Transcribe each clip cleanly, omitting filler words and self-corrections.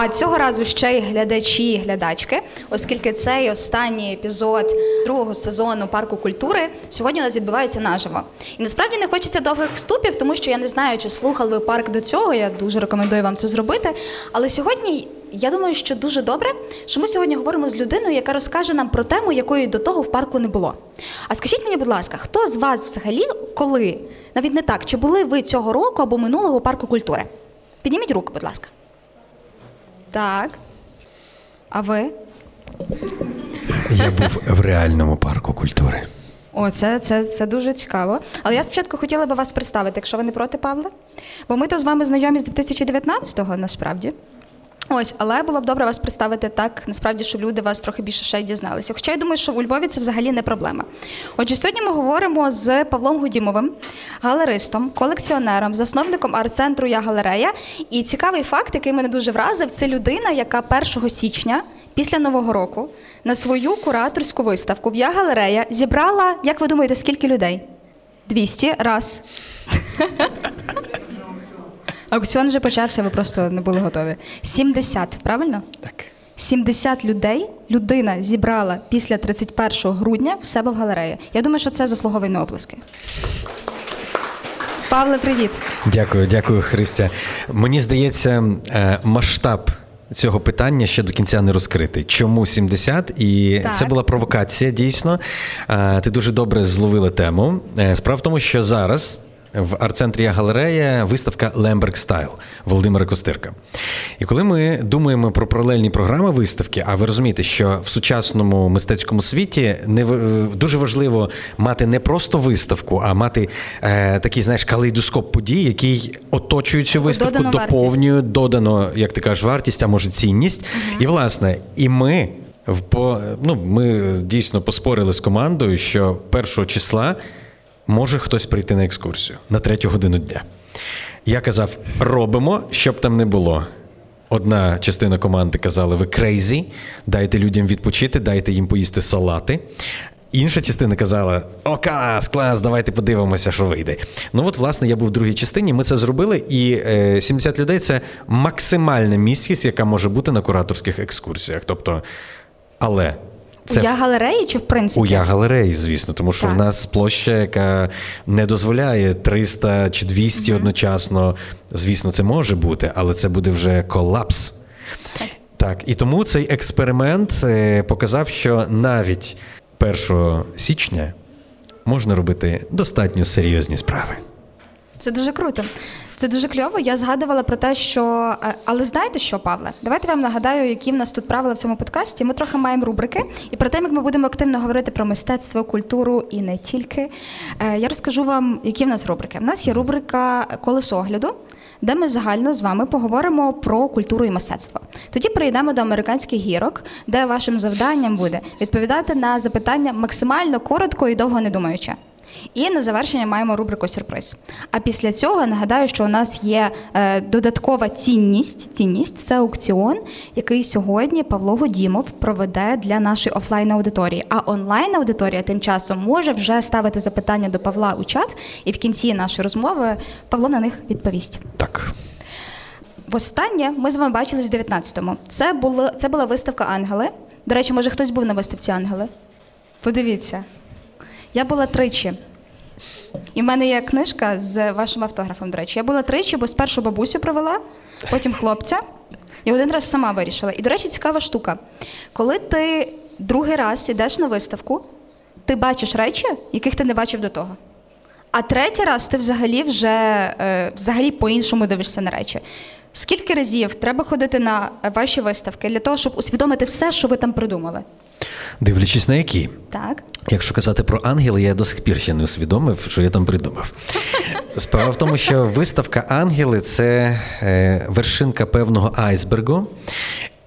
А цього разу ще й глядачі і глядачки, оскільки цей останній епізод другого сезону «Парку культури» сьогодні у нас відбувається наживо. І насправді не хочеться довгих вступів, тому що я не знаю, чи слухали ви «Парк» до цього, я дуже рекомендую вам це зробити. Але сьогодні, я думаю, що дуже добре, що ми сьогодні говоримо з людиною, яка розкаже нам про тему, якої до того в парку не було. А скажіть мені, будь ласка, хто з вас взагалі, коли, навіть не так, чи були ви цього року або минулого у «Парку культури»? Підніміть руку, будь ласка. Так. А ви? Я був в реальному парку культури. О, це дуже цікаво. Але я спочатку хотіла би вас представити, якщо ви не проти, Павла. Бо ми то з вами знайомі з 2019-го, насправді. Ось, але було б добре вас представити так, насправді, щоб люди вас трохи більше ще й дізналися. Хоча я думаю, що у Львові це взагалі не проблема. Отже, сьогодні ми говоримо з Павлом Гудімовим, галеристом, колекціонером, засновником арт-центру «Я галерея». І цікавий факт, який мене дуже вразив, це людина, яка 1 січня після Нового року на свою кураторську виставку в «Я галерея» зібрала, як ви думаєте, скільки людей? 200 раз. Аукціон вже почався, ви просто не були готові. 70, правильно? Так. 70 людей людина зібрала після 31 грудня в себе в галереї. Я думаю, що це заслуговує на оплески. Павле, привіт. Дякую, Христя. Мені здається, масштаб цього питання ще до кінця не розкритий. Чому 70? І так, це була провокація, дійсно. Ти дуже добре зловила тему. Справа в тому, що зараз в арт-центрі «Я галерея» виставка «Лемберг стайл» Володимира Костирка. І коли ми думаємо про паралельні програми виставки, а ви розумієте, що в сучасному мистецькому світі дуже важливо мати не просто виставку, а мати такий, знаєш, калейдоскоп подій, який оточує цю виставку, доповнює, додано, як ти кажеш, вартість, а може цінність. Угу. І, власне, ми дійсно поспорили з командою, що 1 числа може хтось прийти на екскурсію на 3 годину дня. Я казав, робимо, щоб там не було. Одна частина команди казала, ви крейзі, дайте людям відпочити, дайте їм поїсти салати. Інша частина казала, клас, давайте подивимося, що вийде. Власне, я був в другій частині, ми це зробили, і 70 людей – це максимальна місткість, яка може бути на кураторських екскурсіях. Тобто, але... Це... У «Я галереї» чи в принципі? У «Я галереї», звісно, тому що так, в нас площа, яка не дозволяє 300 чи 200 одночасно. Звісно, це може бути, але це буде вже колапс. Так, і тому цей експеримент показав, що навіть 1 січня можна робити достатньо серйозні справи. Це дуже круто. Це дуже кльово. Я згадувала про те, що... Але знаєте що, Павле? Давайте вам нагадаю, які в нас тут правила в цьому подкасті. Ми трохи маємо рубрики. І про те, як ми будемо активно говорити про мистецтво, культуру і не тільки. Я розкажу вам, які в нас рубрики. В нас є рубрика «Колесо огляду», де ми загально з вами поговоримо про культуру і мистецтво. Тоді перейдемо до американських гірок, де вашим завданням буде відповідати на запитання максимально коротко і довго не думаючи. І на завершення маємо рубрику «Сюрприз». А після цього, нагадаю, що у нас є додаткова цінність. Цінність – це аукціон, який сьогодні Павло Гудімов проведе для нашої офлайн-аудиторії. А онлайн-аудиторія тим часом може вже ставити запитання до Павла у чат, і в кінці нашої розмови Павло на них відповість. Так. Востаннє ми з вами бачились в 19-му. Це була виставка «Ангели». До речі, може хтось був на виставці «Ангели»? Подивіться. Я була 3. І в мене є книжка з вашим автографом, до речі. Я була 3, бо спершу бабусю провела, потім хлопця. І один раз сама вирішила. І, до речі, цікава штука. Коли ти другий раз йдеш на виставку, ти бачиш речі, яких ти не бачив до того. А 3 раз ти взагалі по-іншому дивишся на речі. Скільки разів треба ходити на ваші виставки для того, щоб усвідомити все, що ви там придумали? Дивлячись на які. Так. Якщо казати про «Ангели», я до сих пір ще не усвідомив, що я там придумав. Справа в тому, що виставка «Ангели» – це вершинка певного айсбергу.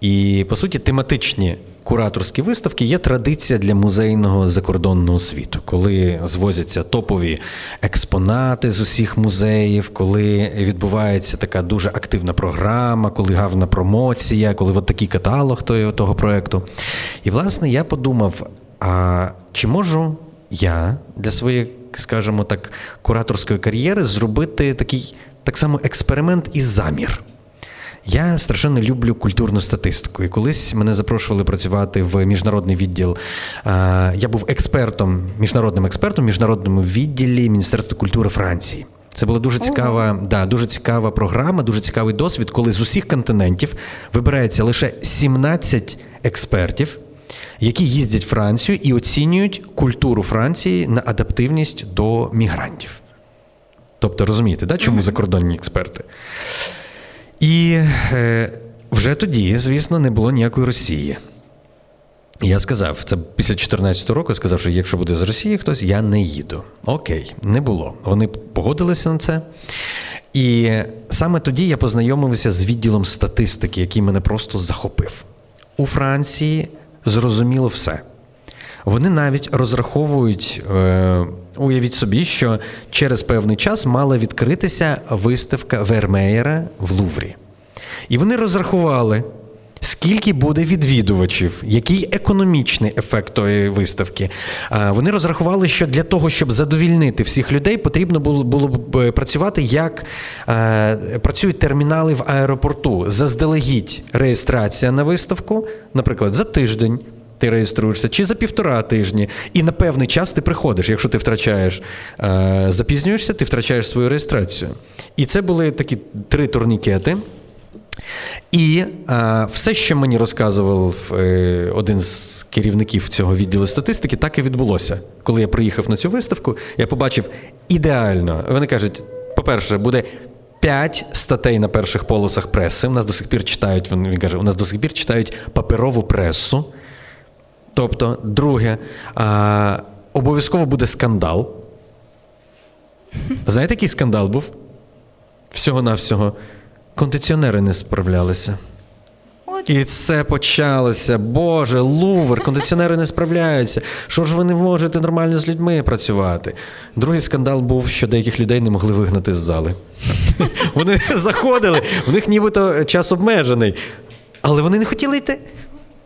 І, по суті, тематичні кураторські виставки є традиція для музейного закордонного світу, коли звозяться топові експонати з усіх музеїв, коли відбувається така дуже активна програма, коли гарна промоція, коли от такий каталог того проєкту. І, власне, я подумав, а чи можу я для своєї, скажімо так, кураторської кар'єри зробити такий, так само, експеримент і замір. Я страшенно люблю культурну статистику. І колись мене запрошували працювати в міжнародний відділ. Я був міжнародним експертом в міжнародному відділі Міністерства культури Франції. Це була дуже цікава програма, дуже цікавий досвід, коли з усіх континентів вибирається лише 17 експертів, які їздять у Францію і оцінюють культуру Франції на адаптивність до мігрантів. Тобто, розумієте, да, чому закордонні експерти? І вже тоді, звісно, не було ніякої Росії. Я сказав, це після 2014 року, я сказав, що якщо буде з Росії хтось, я не їду. Окей, не було. Вони погодилися на це. І саме тоді я познайомився з відділом статистики, який мене просто захопив. У Франції зрозуміло все. Вони навіть розраховують, уявіть собі, що через певний час мала відкритися виставка Вермеєра в Луврі. І вони розрахували, скільки буде відвідувачів, який економічний ефект тої виставки. Вони розрахували, що для того, щоб задовільнити всіх людей, потрібно було б працювати, як працюють термінали в аеропорту. Заздалегідь реєстрація на виставку, наприклад, за тиждень ти реєструєшся, чи за 1,5 тижні, і на певний час ти приходиш. Якщо ти втрачаєш, запізнюєшся, ти втрачаєш свою реєстрацію. І це були такі 3 турнікети. І все, що мені розказував один з керівників цього відділу статистики, так і відбулося. Коли я приїхав на цю виставку, я побачив ідеально. Вони кажуть, по-перше, буде 5 статей на перших полосах преси. У нас до сих пір читають, він каже, у нас до сих пір читають паперову пресу. Тобто, друге, обов'язково буде скандал. Знаєте, який скандал був? Всього-навсього кондиціонери не справлялися. І це почалося. Боже, Лувр, кондиціонери не справляються. Що ж ви не можете нормально з людьми працювати? Другий скандал був, що деяких людей не могли вигнати з зали. Вони заходили, в них нібито час обмежений, але вони не хотіли йти.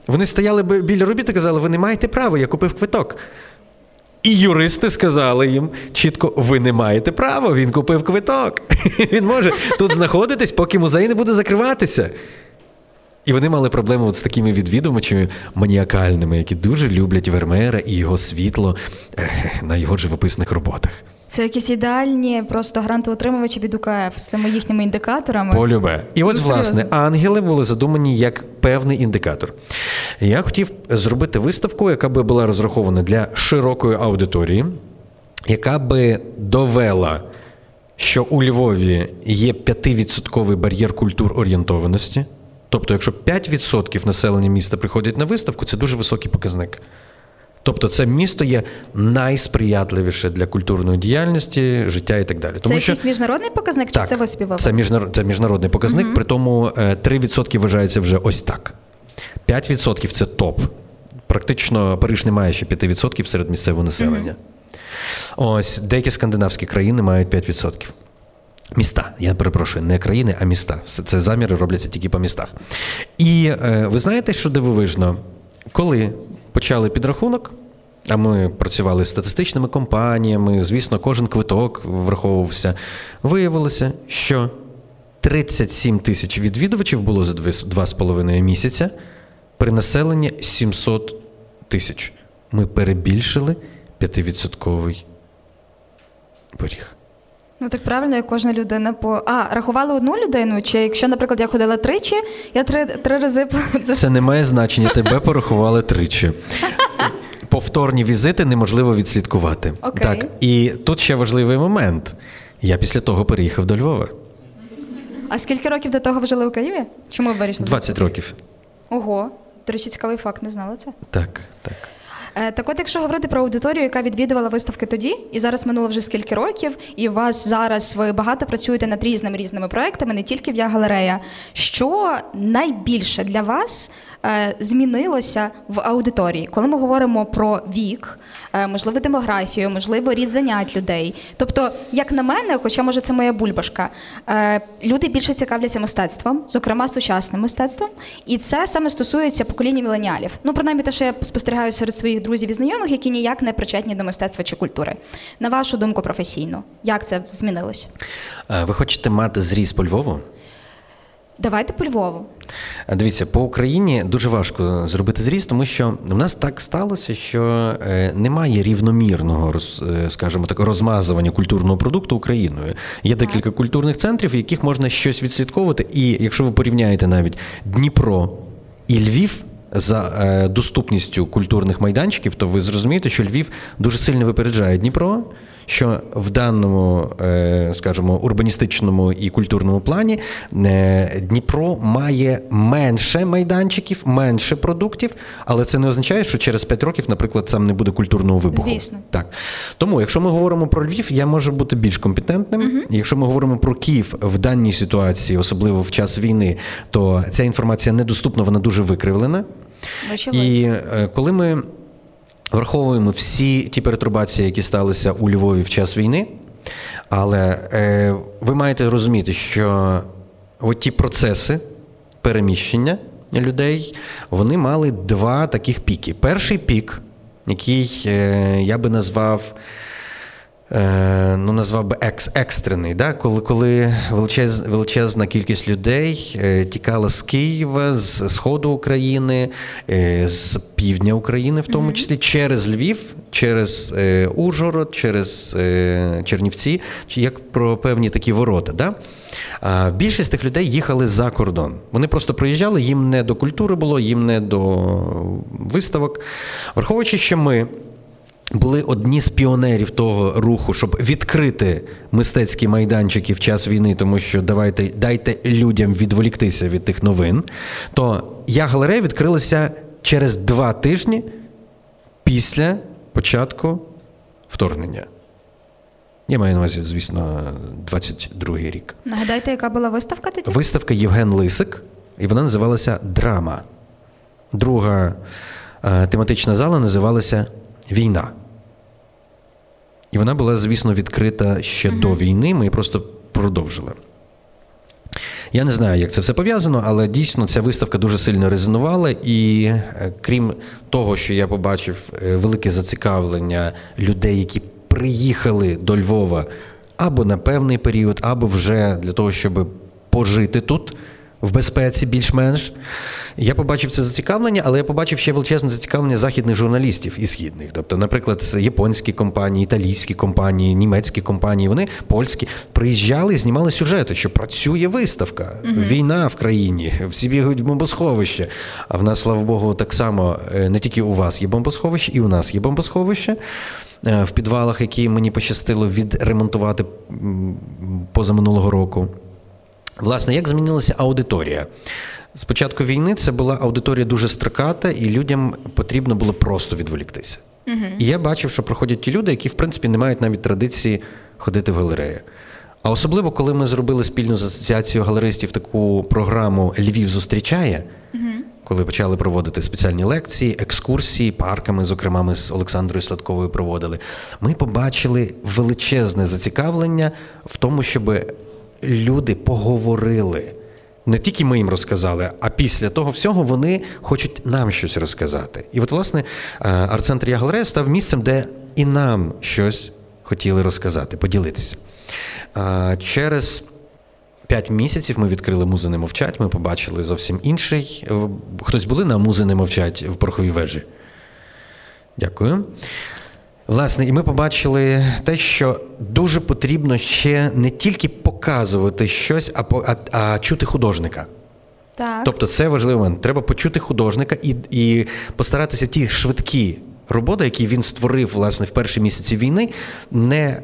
Вони стояли біля робіт і казали, ви не маєте права, я купив квиток. І юристи сказали їм чітко, ви не маєте права, він купив квиток. Він може тут знаходитись, поки музей не буде закриватися. І вони мали проблему з такими відвідувачами маніакальними, які дуже люблять Вермеєра і його світло на його живописних роботах. Це якісь ідеальні просто грантоотримувачі від УКФ з цими їхніми індикаторами. Полюбе. І от, власне, ангели були задумані як певний індикатор. Я хотів зробити виставку, яка би була розрахована для широкої аудиторії, яка би довела, що у Львові є 5% бар'єр культур орієнтованості. Тобто, якщо 5% населення міста приходять на виставку, це дуже високий показник. Тобто це місто є найсприятливіше для культурної діяльності, життя і так далі. Тому це якийсь міжнародний показник, так, чи це ви співали? Це міжнародний показник, при тому 3% вважається вже ось так. 5% – це топ. Практично Париж не має ще 5% серед місцевого населення. Ось, деякі скандинавські країни мають 5%. Міста, я перепрошую, не країни, а міста. Це заміри робляться тільки по містах. І ви знаєте, що дивовижно? Коли почали підрахунок, а ми працювали з статистичними компаніями, звісно, кожен квиток враховувався, виявилося, що 37 тисяч відвідувачів було за 2,5 місяця, при населенні 700 тисяч. Ми перебільшили 5% поріг. Ну так правильно, як кожна людина по... рахували одну людину? Чи якщо, наприклад, я ходила тричі, я три рази платила? Це не має значення, тебе порахували тричі. Повторні візити неможливо відслідкувати. Okay. Так, і тут ще важливий момент. Я після того переїхав до Львова. А скільки років до того ви жили у Києві? Чому ви вирішили? 20 років. Ого, до речі, цікавий факт, не знала це? Так, так. Так от, якщо говорити про аудиторію, яка відвідувала виставки тоді, і зараз минуло вже скільки років, і вас зараз, ви багато працюєте над різними проектами, не тільки в «Я галерея», що найбільше для вас змінилося в аудиторії? Коли ми говоримо про вік, можливо, демографію, можливо, рід занять людей. Тобто, як на мене, хоча, може, це моя бульбашка, люди більше цікавляться мистецтвом, зокрема, сучасним мистецтвом, і це саме стосується покоління міленіалів. Ну, принаймні, те, що я спостерігаю серед своїх друзів і знайомих, які ніяк не причетні до мистецтва чи культури. На вашу думку професійну, як це змінилось? Ви хочете мати зріз по Львову? Давайте по Львову. Дивіться, по Україні дуже важко зробити зріз, тому що в нас так сталося, що немає рівномірного, скажімо так, розмазування культурного продукту Україною. Є декілька культурних центрів, в яких можна щось відслідковувати, і якщо ви порівняєте навіть Дніпро і Львів за доступністю культурних майданчиків, то ви зрозумієте, що Львів дуже сильно випереджає Дніпро, що в даному, скажімо, урбаністичному і культурному плані Дніпро має менше майданчиків, менше продуктів, але це не означає, що через 5 років, наприклад, сам не буде культурного вибуху. Звісно. Так. Тому, якщо ми говоримо про Львів, я можу бути більш компетентним. Угу. Якщо ми говоримо про Київ в даній ситуації, особливо в час війни, то ця інформація недоступна, вона дуже викривлена. І коли ми враховуємо всі ті перетрубації, які сталися у Львові в час війни, але ви маєте розуміти, що оті процеси переміщення людей, вони мали два таких піки. Перший пік, який я би назвав, екстрений, да? коли величезна кількість людей тікала з Києва, з Сходу України, з півдня України, в тому числі, через Львів, через Ужгород, через Чернівці, як про певні такі ворота. Да? Більшість тих людей їхали за кордон. Вони просто проїжджали, їм не до культури було, їм не до виставок. Враховуючи, що ми були одні з піонерів того руху, щоб відкрити мистецькі майданчики в час війни, тому що дайте людям відволіктися від тих новин, то «Я галерея» відкрилася через 2 тижні після початку вторгнення. Я маю на увазі, звісно, 22-й рік. Нагадайте, яка була виставка тоді? Виставка «Євген Лисик», і вона називалася «Драма». Друга тематична зала називалася «Війна». І вона була, звісно, відкрита ще до війни, ми її просто продовжили. Я не знаю, як це все пов'язано, але дійсно ця виставка дуже сильно резонувала, і крім того, що я побачив велике зацікавлення людей, які приїхали до Львова або на певний період, або вже для того, щоб пожити тут, в безпеці більш-менш. Я побачив це зацікавлення, але я побачив ще величезне зацікавлення західних журналістів і східних. Тобто, наприклад, японські компанії, італійські компанії, німецькі компанії, вони, польські, приїжджали і знімали сюжети, що працює виставка, війна в країні, всі бігають в бомбосховище. А в нас, слава Богу, так само, не тільки у вас є бомбосховище, і у нас є бомбосховище. В підвалах, які мені пощастило відремонтувати позаминулого року. Власне, як змінилася аудиторія? З початку війни це була аудиторія дуже строката, і людям потрібно було просто відволіктися. І я бачив, що проходять ті люди, які, в принципі, не мають навіть традиції ходити в галереї. А особливо, коли ми зробили спільно з Асоціацією галеристів таку програму «Львів зустрічає», коли почали проводити спеціальні лекції, екскурсії, парками, зокрема, ми з Олександрою Сладковою проводили, ми побачили величезне зацікавлення в тому, щоб люди поговорили. Не тільки ми їм розказали, а після того всього вони хочуть нам щось розказати. І от, власне, арт-центр «Я галерея» став місцем, де і нам щось хотіли розказати, поділитися. Через 5 місяців ми відкрили «Музи не мовчать», ми побачили зовсім інший. Хтось були на «Музи не мовчать» в Пороховій вежі? Дякую. Власне, і ми побачили те, що дуже потрібно ще не тільки показувати щось, а чути художника. Так. Тобто це важливий момент. Треба почути художника і постаратися ті швидкі роботи, які він створив, власне, в перші місяці війни, не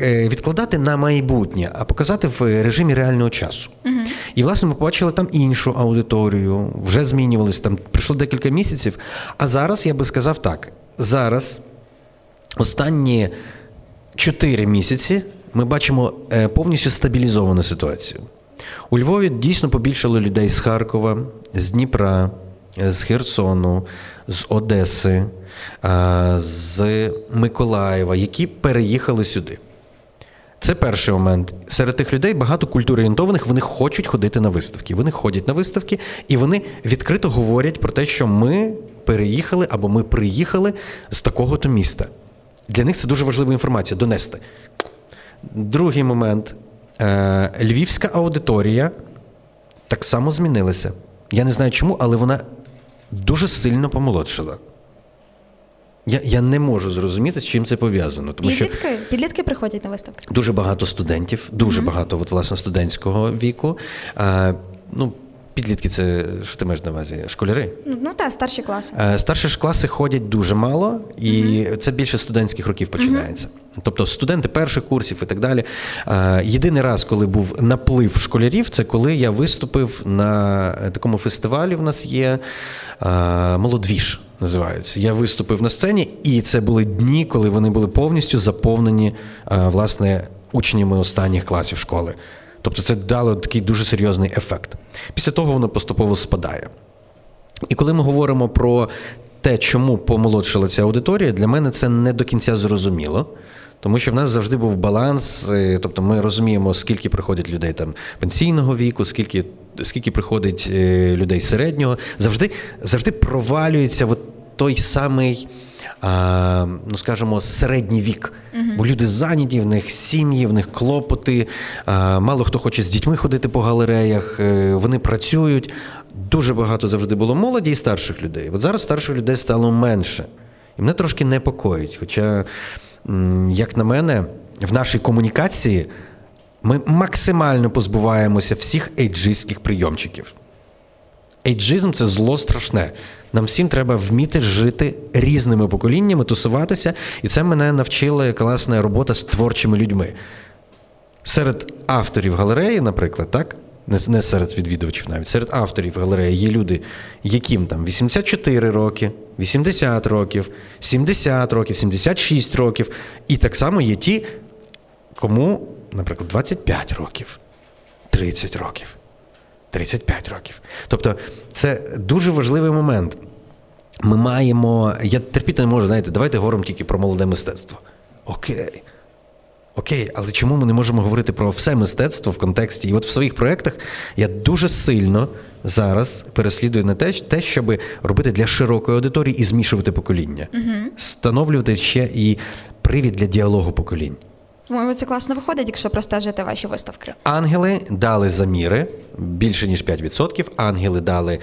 відкладати на майбутнє, а показати в режимі реального часу. І, власне, ми побачили там іншу аудиторію, вже змінювалися, там пройшло декілька місяців, а зараз я би сказав так, зараз, останні 4 місяці, ми бачимо повністю стабілізовану ситуацію. У Львові дійсно побільшало людей з Харкова, з Дніпра, з Херсону, з Одеси, з Миколаєва, які переїхали сюди. Це перший момент. Серед тих людей багато культурорієнтованих, вони хочуть ходити на виставки. Вони ходять на виставки, і вони відкрито говорять про те, що ми переїхали або ми приїхали з такого-то міста. Для них це дуже важлива інформація – донести. Другий момент. Львівська аудиторія так само змінилася. Я не знаю чому, але вона дуже сильно помолодшила. Я не можу зрозуміти, з чим це пов'язано. Тому підлітки приходять на виставки? Дуже багато студентів, дуже багато, власне, студентського віку. Підлітки – це, що ти маєш на увазі, школяри? Так, старші класи. Старші ж класи ходять дуже мало, і це більше студентських років починається. Тобто студенти перших курсів і так далі. Єдиний раз, коли був наплив школярів, це коли я виступив на такому фестивалі, в нас є «Молодвіш» називається. Я виступив на сцені, і це були дні, коли вони були повністю заповнені, власне, учнями останніх класів школи. Тобто це дало такий дуже серйозний ефект. Після того воно поступово спадає. І коли ми говоримо про те, чому помолодшила ця аудиторія, для мене це не до кінця зрозуміло. Тому що в нас завжди був баланс, тобто ми розуміємо, скільки приходять людей там пенсійного віку, скільки приходить людей середнього. Завжди провалюється от той самий, середній вік. Бо люди зайняті, в них сім'ї, в них клопоти, мало хто хоче з дітьми ходити по галереях, вони працюють. Дуже багато завжди було молоді і старших людей. От зараз старших людей стало менше. І мене трошки непокоїть. Хоча, як на мене, в нашій комунікації ми максимально позбуваємося всіх ейджистських прийомчиків. Ейджизм – це зло страшне. Нам всім треба вміти жити різними поколіннями, тусуватися. І це мене навчила класна робота з творчими людьми. Серед авторів галереї, наприклад, так? Не серед відвідувачів навіть. Серед авторів галереї є люди, яким там 84 роки, 80 років, 70 років, 76 років. І так само є ті, кому, наприклад, 25 років, 30 років. 35 років. Тобто це дуже важливий момент. Ми маємо... Я терпіти не можу, давайте говоримо тільки про молоде мистецтво. Окей, але чому ми не можемо говорити про все мистецтво в контексті? І от в своїх проєктах я дуже сильно зараз переслідую на те, щоб робити для широкої аудиторії і змішувати покоління. Встановлювати ще і привід для діалогу поколінь. Тому це класно виходить, якщо простежити ваші виставки. Ангели дали заміри, більше ніж 5%. Ангели дали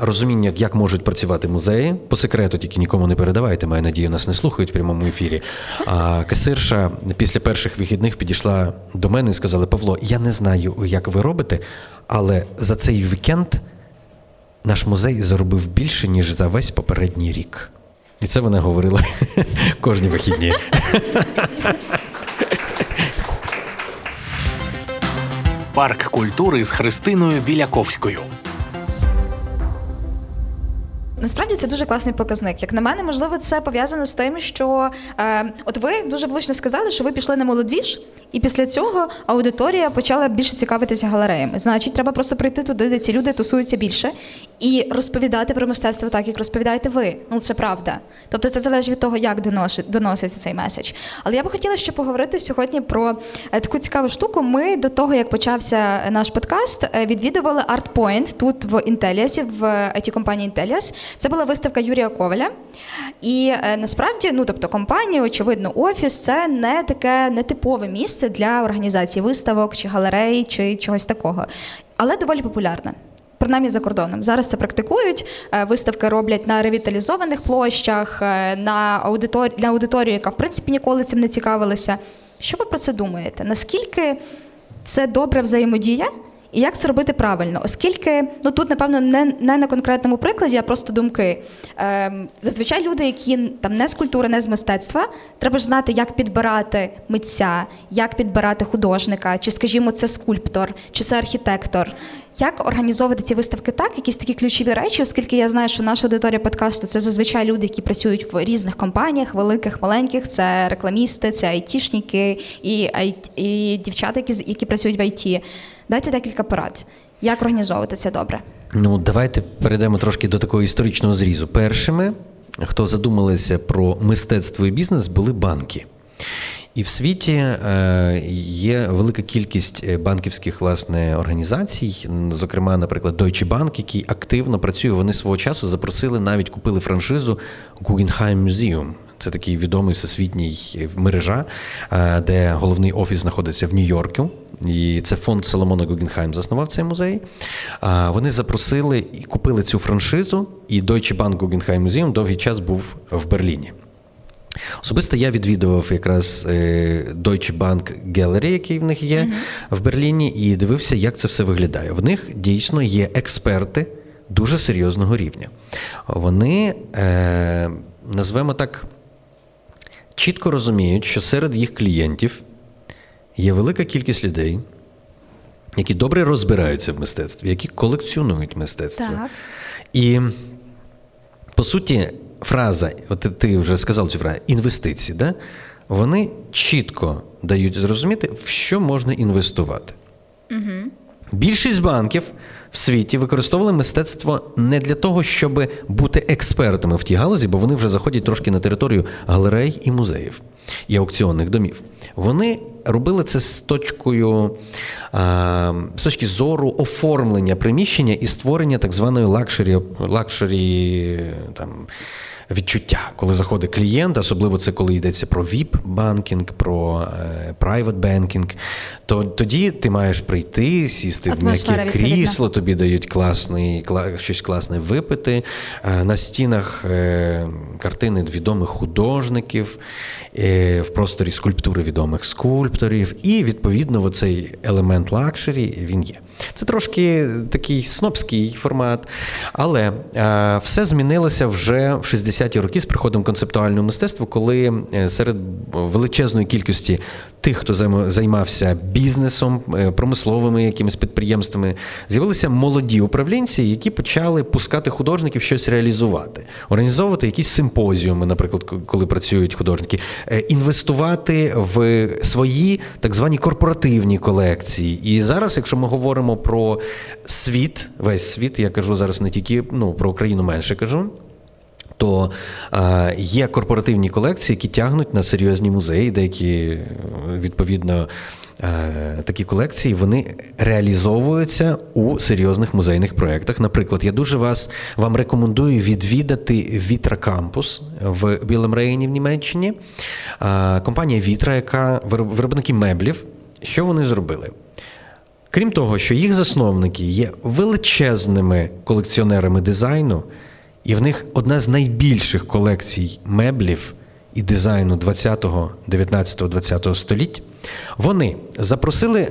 розуміння, як можуть працювати музеї. По секрету тільки нікому не передавайте, маю надію, нас не слухають в прямому ефірі. Касирша після перших вихідних підійшла до мене і сказала: Павло, я не знаю, як ви робите, але за цей вікенд наш музей заробив більше, ніж за весь попередній рік. І це вона говорила кожні вихідні. Парк культури з Христиною Біляковською. Насправді це дуже класний показник. Як на мене, можливо, це пов'язано з тим, що от ви дуже влучно сказали, що ви пішли на Молодвіж, і після цього аудиторія почала більше цікавитися галереями. Значить, треба просто прийти туди, де ці люди тусуються більше, і розповідати про мистецтво так, як розповідаєте ви. Це правда. Тобто це залежить від того, як доноситься цей меседж. Але я би хотіла ще поговорити сьогодні про таку цікаву штуку. Ми до того, як почався наш подкаст, відвідували ArtPoint тут в Intellias, в IT-компанії Intellias. Це була виставка Юрія Коваля. І насправді, компанія, очевидно, офіс – це не таке нетипове місце для організації виставок чи галерей, чи чогось такого. Але доволі популярна. Принаймні за кордоном. Зараз це практикують, виставки роблять на ревіталізованих площах, на аудиторію, яка, в принципі, ніколи цим не цікавилася. Що ви про це думаєте? Наскільки це добра взаємодія? І як це робити правильно? Оскільки, ну тут, напевно, не на конкретному прикладі, а просто думки. Зазвичай люди, які там не з культури, не з мистецтва, треба ж знати, як підбирати митця, як підбирати художника, чи, скажімо, це скульптор, чи це архітектор. Як організовувати ці виставки так, якісь такі ключові речі, оскільки я знаю, що наша аудиторія подкасту – це зазвичай люди, які працюють в різних компаніях, великих, маленьких, це рекламісти, це айтішники і дівчата, які працюють в ІТ. Дайте декілька порад. Як організовувати це добре? Ну, давайте перейдемо трошки до такого історичного зрізу. Першими, хто задумалися про мистецтво і бізнес, були банки. І в світі є велика кількість банківських, власне, організацій, зокрема, наприклад, Deutsche Bank, який активно працює, вони свого часу запросили, навіть купили франшизу Guggenheim Museum. Це такий відомий всесвітній мережа, де головний офіс знаходиться в Нью-Йорку. І це фонд Соломона Гуггенхайм заснував цей музей. Вони запросили і купили цю франшизу, і Deutsche Bank Guggenheim Museum довгий час був в Берліні. Особисто я відвідував якраз Deutsche Bank Gallery, який в них є в Берліні, і дивився, як це все виглядає. В них дійсно є експерти дуже серйозного рівня. Вони, назвемо так, чітко розуміють, що серед їх клієнтів є велика кількість людей, які добре розбираються в мистецтві, які колекціонують мистецтво. Так. І, по суті, фраза, от ти вже сказав цю фразу, інвестиції, да? Вони чітко дають зрозуміти, в що можна інвестувати. Угу. Більшість банків в світі використовували мистецтво не для того, щоб бути експертами в тій галузі, бо вони вже заходять трошки на територію галерей і музеїв, і аукціонних домів. Вони робили це з точки зору оформлення приміщення і створення так званої лакшері там, відчуття. Коли заходить клієнт, особливо це коли йдеться про VIP-банкінг, про private-банкінг, то тоді ти маєш прийти, сісти атмосфера в м'яке крісло, тобі дають щось класне випити, на стінах картини відомих художників, в просторі скульптури відомих скульпторів, і, відповідно, оцей елемент лакшері, він є. Це трошки такий снобський формат, але все змінилося вже в 60-ті роки з приходом концептуального мистецтва, коли серед величезної кількості тих, хто займався бізнесом, промисловими якимись підприємствами, з'явилися молоді управлінці, які почали пускати художників щось реалізувати, організовувати якісь симпозіуми, наприклад, коли працюють художники, інвестувати в свої так звані корпоративні колекції. І зараз, якщо ми говоримо про світ, весь світ, я кажу зараз не тільки, про Україну менше кажу, то є корпоративні колекції, які тягнуть на серйозні музеї, деякі, відповідно, такі колекції, вони реалізовуються у серйозних музейних проєктах. Наприклад, я дуже вам рекомендую відвідати Вітра кампус в Білому Рейні в Німеччині. Компанія Вітра, яка виробники меблів, що вони зробили? Крім того, що їх засновники є величезними колекціонерами дизайну, і в них одна з найбільших колекцій меблів і дизайну 20-го, 19-го, 20-го століть. Вони запросили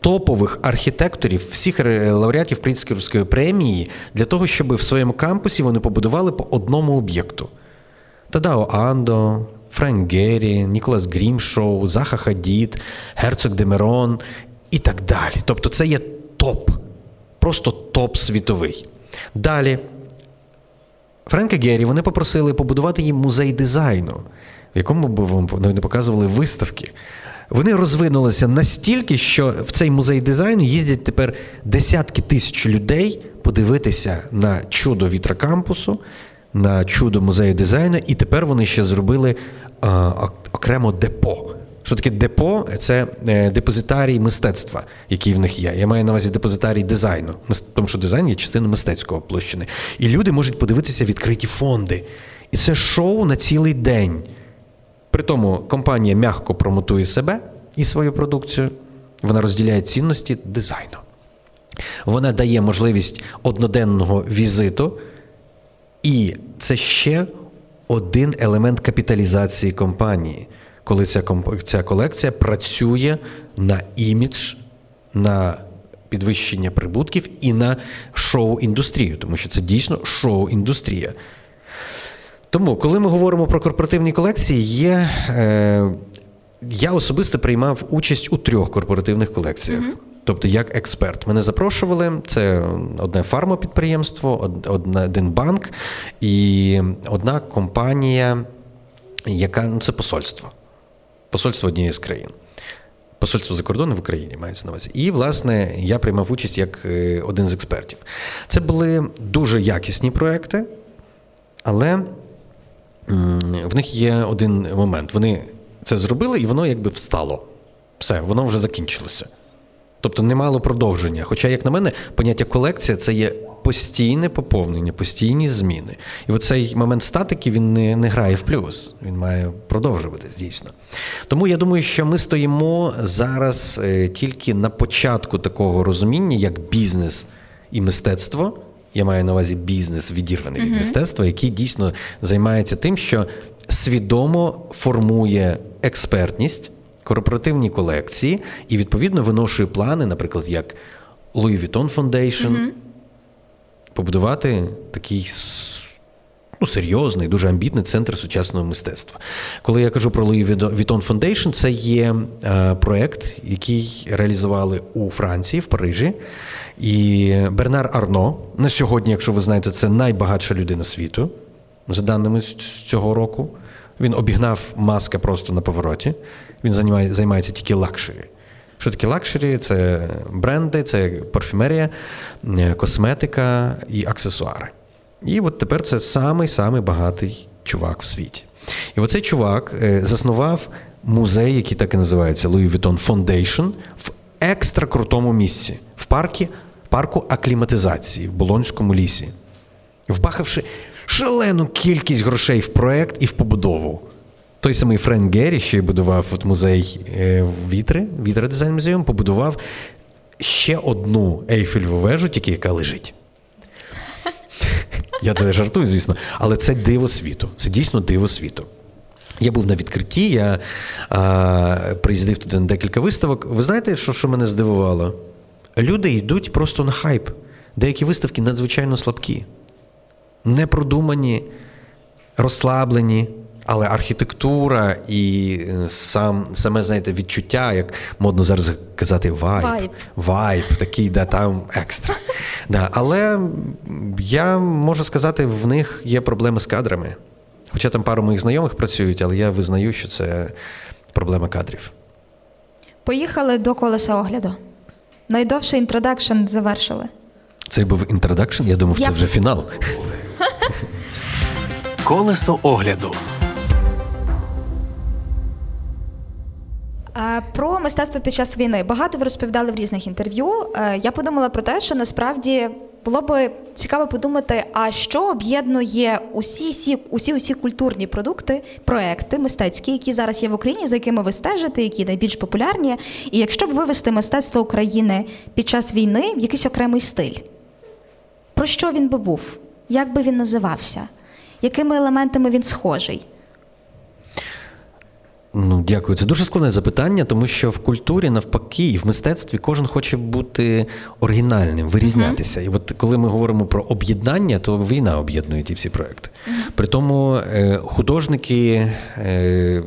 топових архітекторів, всіх лауреатів Пріцкерівської премії, для того, щоб в своєму кампусі вони побудували по одному об'єкту. Тадао Андо, Френк Гері, Ніколас Грімшоу, Заха Хадід, Герцог Демерон і так далі. Тобто це є топ, просто топ світовий. Далі. Френка Гері вони попросили побудувати їм музей дизайну, в якому б вони показували виставки. Вони розвинулися настільки, що в цей музей дизайну їздять тепер десятки тисяч людей подивитися на чудо Вітракампусу, на чудо музею дизайну, і тепер вони ще зробили окремо депо. Що таке депо? Це депозитарій мистецтва, який в них є. Я маю на увазі депозитарій дизайну, тому що дизайн є частиною мистецького площини. І люди можуть подивитися відкриті фонди. І це шоу на цілий день. При тому компанія м'яко промотує себе і свою продукцію. Вона розділяє цінності дизайну. Вона дає можливість одноденного візиту. І це ще один елемент капіталізації компанії. Коли ця колекція працює на імідж, на підвищення прибутків і на шоу-індустрію, тому що це дійсно шоу-індустрія. Тому, коли ми говоримо про корпоративні колекції, є... Я особисто приймав участь у 3 корпоративних колекціях. Mm-hmm. Тобто як експерт. Мене запрошували, це одне фармапідприємство, один банк і одна компанія, яка, це посольство. Посольство однієї з країн. Посольство за кордоном в Україні мається на увазі. І, власне, я приймав участь як один з експертів. Це були дуже якісні проекти, але в них є один момент. Вони це зробили, і воно якби встало. Все, воно вже закінчилося. Тобто не мало продовження. Хоча, як на мене, поняття колекція – це є постійне поповнення, постійні зміни. І оцей момент статики, він не грає в плюс. Він має продовжуватись, дійсно. Тому я думаю, що ми стоїмо зараз тільки на початку такого розуміння, як бізнес і мистецтво. Я маю на увазі бізнес, відірваний від мистецтва, який дійсно займається тим, що свідомо формує експертність, корпоративні колекції і, відповідно, виношує плани, наприклад, як Louis Vuitton Foundation, побудувати такий серйозний, дуже амбітний центр сучасного мистецтва. Коли я кажу про Louis Vuitton Foundation, це є проект, який реалізували у Франції, в Парижі. І Бернар Арно, на сьогодні, якщо ви знаєте, це найбагатша людина світу, за даними цього року. Він обігнав Маска просто на повороті. Він займається тільки лакшері. Що таке лакшері? Це бренди, це парфюмерія, косметика і аксесуари. І от тепер це самий-самий багатий чувак в світі. І оцей чувак заснував музей, який так і називається Louis Vuitton Foundation, в екстра крутому місці, в парку акліматизації в Болонському лісі. Вбахавши шалену кількість грошей в проєкт і в побудову. Той самий Френк Гері, що й будував от музей Вітри, Вітра Дизайн Музеум, побудував ще одну Ейфелеву вежу, тільки яка лежить. Я це жартую, звісно, але це диво світу. Це дійсно диво світу. Я був на відкритті, я приїздив туди на декілька виставок. Ви знаєте, що мене здивувало? Люди йдуть просто на хайп. Деякі виставки надзвичайно слабкі. Непродумані, розслаблені, але архітектура і саме, знаєте, відчуття, як модно зараз казати, вайб такий, да, там екстра. Да. Але я можу сказати, в них є проблеми з кадрами. Хоча там пару моїх знайомих працюють, але я визнаю, що це проблема кадрів. Поїхали до колеса огляду. Найдовший інтродакшн завершили. Це був інтродакшн? Я думав, це вже фінал. Колесо огляду. Про мистецтво під час війни. Багато ви розповідали в різних інтерв'ю. Я подумала про те, що насправді було би цікаво подумати, а що об'єднує усі культурні продукти, проекти мистецькі, які зараз є в Україні, за якими ви стежите, які найбільш популярні. І якщо б вивести мистецтво України під час війни в якийсь окремий стиль, про що він би був? Як би він називався? Якими елементами він схожий? Дякую. Це дуже складне запитання, тому що в культурі, навпаки, і в мистецтві кожен хоче бути оригінальним, вирізнятися. І от коли ми говоримо про об'єднання, то війна об'єднує ті всі проекти. Притому художники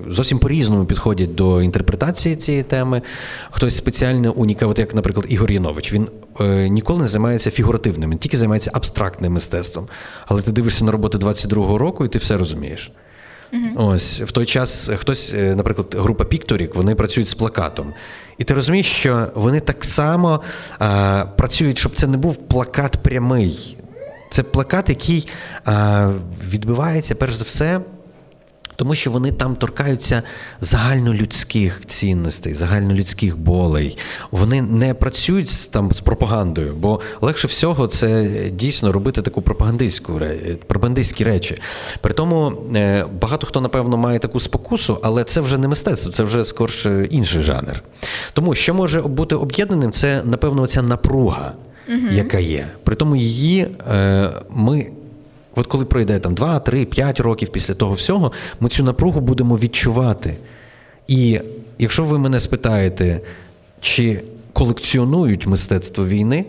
зовсім по-різному підходять до інтерпретації цієї теми. Хтось спеціально унікав, як, наприклад, Ігор Янович. Він ніколи не займається фігуративним, він тільки займається абстрактним мистецтвом. Але ти дивишся на роботи 22-го року і ти все розумієш. Ось, в той час хтось, наприклад, група Pictoric, вони працюють з плакатом. І ти розумієш, що вони так само працюють, щоб це не був плакат прямий. Це плакат, який відбивається, перш за все, тому що вони там торкаються загальнолюдських цінностей, загальнолюдських болей. Вони не працюють там з пропагандою, бо легше всього це дійсно робити таку пропагандистські речі. При тому багато хто, напевно, має таку спокусу, але це вже не мистецтво, це вже скорше інший жанр. Тому що може бути об'єднаним, це, напевно, ця напруга, яка є. При тому її ми... От коли пройде там 2, 3, 5 років після того всього, ми цю напругу будемо відчувати. І якщо ви мене спитаєте, чи колекціонують мистецтво війни.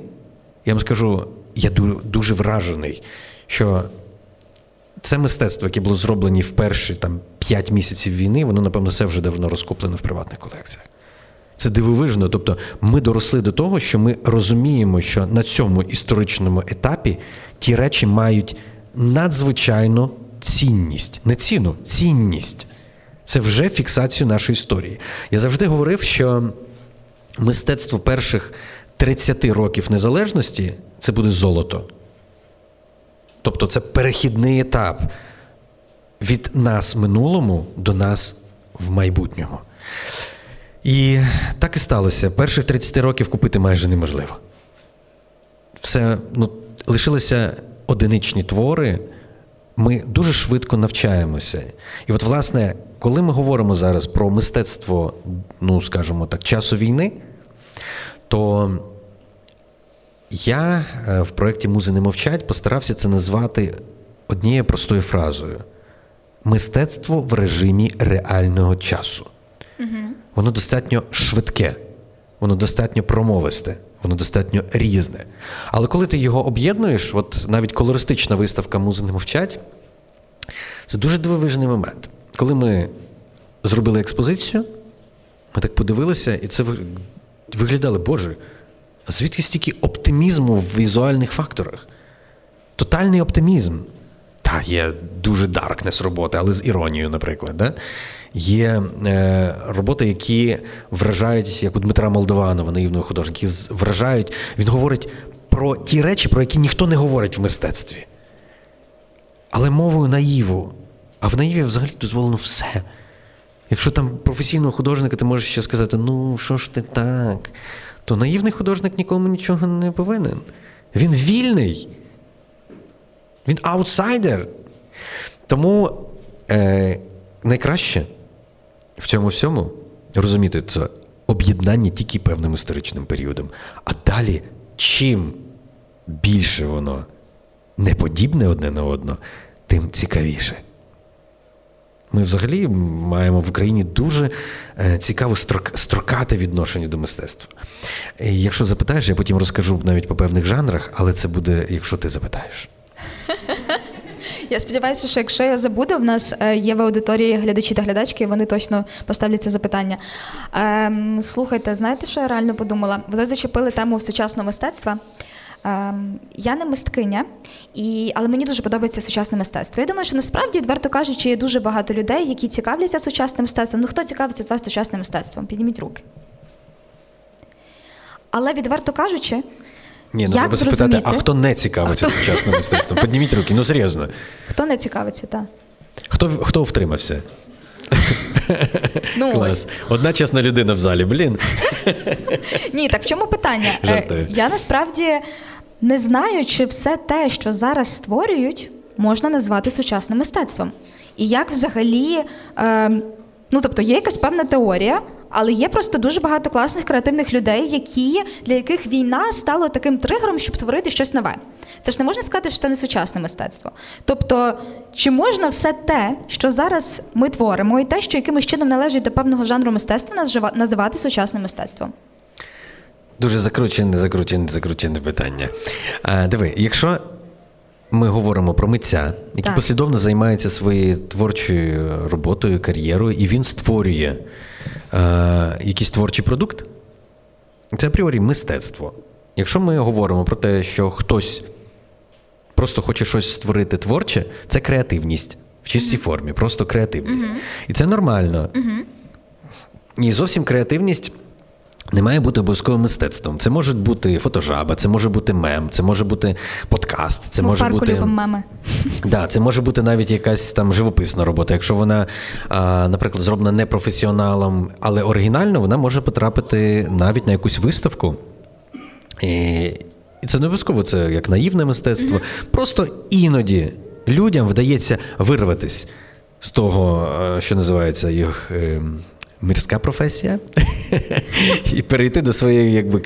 Я вам скажу, я дуже вражений, що це мистецтво, яке було зроблено в перші 5 місяців війни, воно, напевно, все вже давно розкуплено в приватних колекціях. Це дивовижно. Тобто ми доросли до того, що ми розуміємо, що на цьому історичному етапі ті речі мають надзвичайну цінність. Не ціну, цінність. Це вже фіксацію нашої історії. Я завжди говорив, що мистецтво перших 30 років незалежності – це буде золото. Тобто це перехідний етап від нас минулому до нас в майбутньому. І так і сталося. Перших 30 років купити майже неможливо. Все, лишилися одиничні твори. Ми дуже швидко навчаємося. І от, власне, коли ми говоримо зараз про мистецтво, скажімо так, часу війни, то я в проєкті «Музи не мовчать» постарався це назвати однією простою фразою. Мистецтво в режимі реального часу. Воно достатньо швидке, воно достатньо промовисте, воно достатньо різне. Але коли ти його об'єднуєш, от навіть колористична виставка «Музи не мовчать» – це дуже дивовижний момент. Коли ми зробили експозицію, ми так подивилися, і це виглядало, Боже, звідки стільки оптимізму в візуальних факторах? Тотальний оптимізм. Та, є дуже даркнес роботи, але з іронією, наприклад. Да? Є роботи, які вражають, як у Дмитра Молдованова, наївного художника, які вражають. Він говорить про ті речі, про які ніхто не говорить в мистецтві. Але мовою наїву. А в наїві взагалі дозволено все. Якщо там професійного художника, ти можеш ще сказати, що ж ти так? То наївний художник нікому нічого не повинен. Він вільний. Він аутсайдер. Тому найкраще в цьому всьому розуміти це об'єднання тільки певним історичним періодом. А далі, чим більше воно не подібне одне на одно, тим цікавіше. Ми взагалі маємо в Україні дуже цікаве строкате відношення до мистецтва. Якщо запитаєш, я потім розкажу навіть по певних жанрах, але це буде, якщо ти запитаєш. Я сподіваюся, що якщо я забуду, в нас є в аудиторії глядачі та глядачки, вони точно поставлять це запитання. Слухайте, знаєте, що я реально подумала? Ви зачепили тему сучасного мистецтва. Я не мисткиня, але мені дуже подобається сучасне мистецтво. Я думаю, що насправді, відверто кажучи, є дуже багато людей, які цікавляться сучасним мистецтвом. Хто цікавиться з вас сучасним мистецтвом? Підніміть руки. Але, відверто кажучи, треба спитати, а хто не цікавиться сучасним мистецтвом? Підніміть руки, серйозно. Хто не цікавиться, так. Хто втримався? Клас. Одна чесна людина в залі, блін. Ні, так в чому питання? Жартую. Я насправді не знаю, чи все те, що зараз створюють, можна назвати сучасним мистецтвом. І як взагалі, тобто є якась певна теорія, але є просто дуже багато класних креативних людей, для яких війна стала таким тригером, щоб творити щось нове. Це ж не можна сказати, що це не сучасне мистецтво. Тобто, чи можна все те, що зараз ми творимо, і те, що якимось чином належить до певного жанру мистецтва, називати сучасним мистецтвом? Дуже закручене питання. Диви, якщо ми говоримо про митця, який послідовно займається своєю творчою роботою, кар'єрою, і він створює якийсь творчий продукт, це апріорі мистецтво. Якщо ми говоримо про те, що хтось просто хоче щось створити творче, це креативність в чистій формі, просто креативність. І це нормально. І зовсім креативність не має бути обов'язковим мистецтвом. Це може бути фотожаба, це може бути мем, це може бути подкаст, це може бути... Ми в парку любимо меми. Да, це може бути навіть якась там живописна робота. Якщо вона, наприклад, зроблена не професіоналом, але оригінально, вона може потрапити навіть на якусь виставку. І це не обов'язково, це як наївне мистецтво. Просто іноді людям вдається вирватися з того, що називається їх... мирська професія, і перейти до своєї якби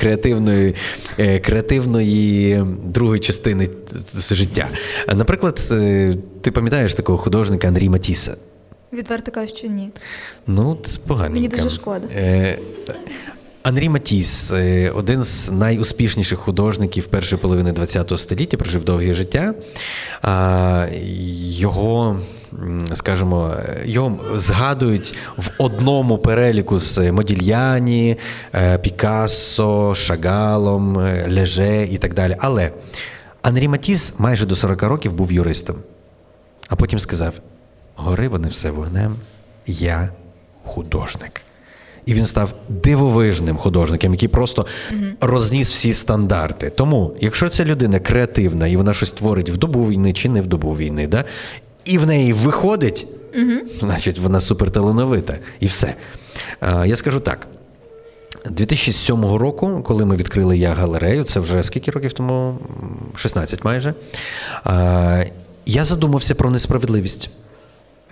креативної другої частини життя. Наприклад, ти пам'ятаєш такого художника Анрі Матіса? Відверто кажучи, ні. Це поганенько. Мені дуже шкода. Анрі Матіс, один з найуспішніших художників першої половини ХХ століття, прожив довге життя. Його, скажімо, його згадують в одному переліку з Модільяні, Пікассо, Шагалом, Леже і так далі. Але Анрі Матіс майже до 40 років був юристом, а потім сказав: «Гори вони все вогнем, я художник». І він став дивовижним художником, який просто розніс всі стандарти. Тому, якщо ця людина креативна, і вона щось творить в добу війни чи не в добу війни, да? І в неї виходить, значить, вона суперталановита. І все. Я скажу так. 2007 року, коли ми відкрили «Я галерею», це вже скільки років тому? 16 майже. Я задумався про несправедливість.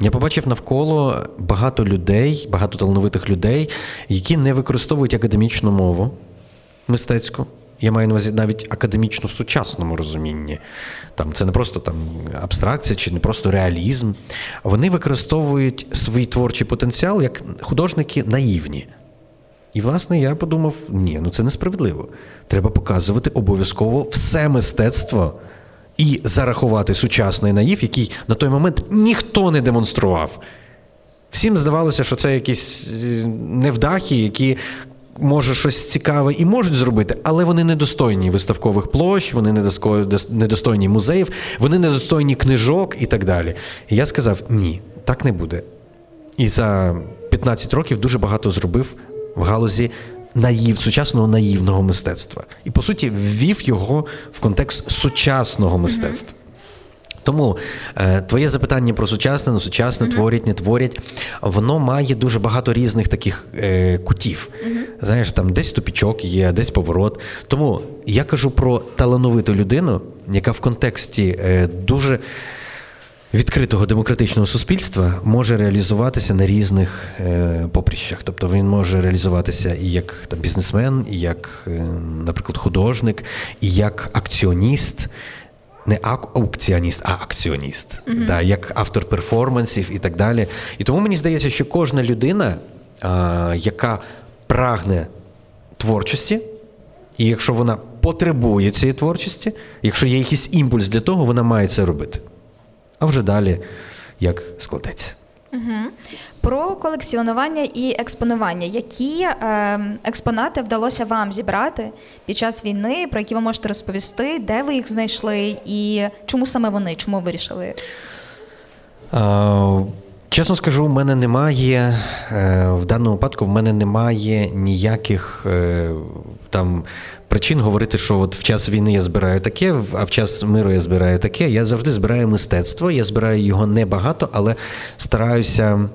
Я побачив навколо багато людей, багато талановитих людей, які не використовують академічну мову мистецьку. Я маю на увазі навіть академічну в сучасному розумінні. Там, це не просто там, абстракція чи не просто реалізм. Вони використовують свій творчий потенціал як художники наївні. І, власне, я подумав, це несправедливо. Треба показувати обов'язково все мистецтво і зарахувати сучасний наїв, який на той момент ніхто не демонстрував. Всім здавалося, що це якісь невдахи, які, може, щось цікаве і можуть зробити, але вони недостойні виставкових площ, вони недостойні музеїв, вони недостойні книжок і так далі. І я сказав, ні, так не буде. І за 15 років дуже багато зробив в галузі сучасного наївного мистецтва. І, по суті, ввів його в контекст сучасного мистецтва. Тому твоє запитання про сучасне, несучасне, творять, не творять, воно має дуже багато різних таких кутів. Знаєш, там десь тупічок є, десь поворот. Тому я кажу про талановиту людину, яка в контексті дуже відкритого демократичного суспільства може реалізуватися на різних поприщах. Тобто він може реалізуватися і як там, бізнесмен, і як, наприклад, художник, і як акціоніст. Не аукціоніст, а акціоніст. Да, як автор перформансів і так далі. І тому мені здається, що кожна людина, яка прагне творчості, і якщо вона потребує цієї творчості, якщо є якийсь імпульс для того, вона має це робити. А вже далі, як складеться. Про колекціонування і експонування. Які експонати вдалося вам зібрати під час війни, про які ви можете розповісти, де ви їх знайшли і чому саме вони, чому вирішили? Чесно скажу, в мене немає, в даному випадку в мене немає ніяких там причин говорити, що от в час війни я збираю таке, а в час миру я збираю таке. Я завжди збираю мистецтво, я збираю його небагато, але стараюся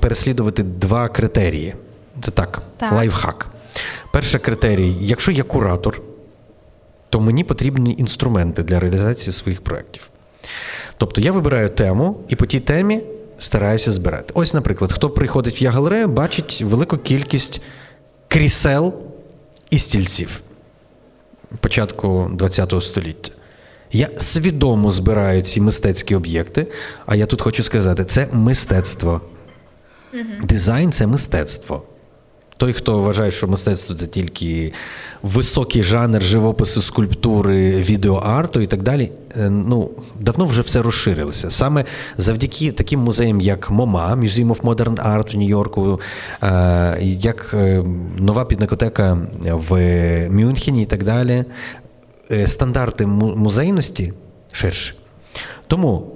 переслідувати два критерії. Це так. Лайфхак. Перший критерій, якщо я куратор, то мені потрібні інструменти для реалізації своїх проєктів. Тобто я вибираю тему, і по тій темі стараюся збирати. Ось, наприклад, хто приходить в «Я галерею», бачить велику кількість крісел і стільців початку ХХ століття. Я свідомо збираю ці мистецькі об'єкти, а я тут хочу сказати, це мистецтво. Дизайн – це мистецтво. Той, хто вважає, що мистецтво – це тільки високий жанр живопису, скульптури, відеоарту і так далі, давно вже все розширилося. Саме завдяки таким музеям, як MoMA, Museum of Modern Art в Нью-Йорку, як нова пінакотека в Мюнхені і так далі, стандарти музейності ширші. Тому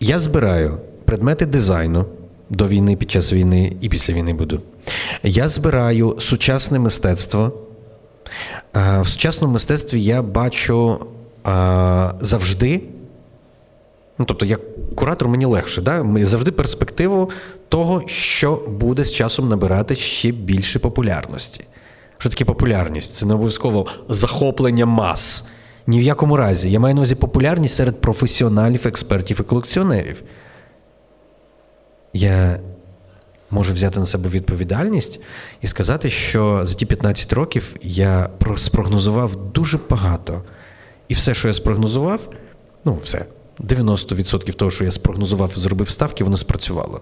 я збираю предмети дизайну, до війни, під час війни і після війни буду. Я збираю сучасне мистецтво. В сучасному мистецтві я бачу завжди, тобто як куратор мені легше, да? Завжди перспективу того, що буде з часом набирати ще більше популярності. Що таке популярність? Це не обов'язково захоплення мас. Ні в якому разі. Я маю на увазі популярність серед професіоналів, експертів і колекціонерів. Я можу взяти на себе відповідальність і сказати, що за ті 15 років я спрогнозував дуже багато. І все, що я спрогнозував, 90% того, що я спрогнозував, зробив ставки, воно спрацювало.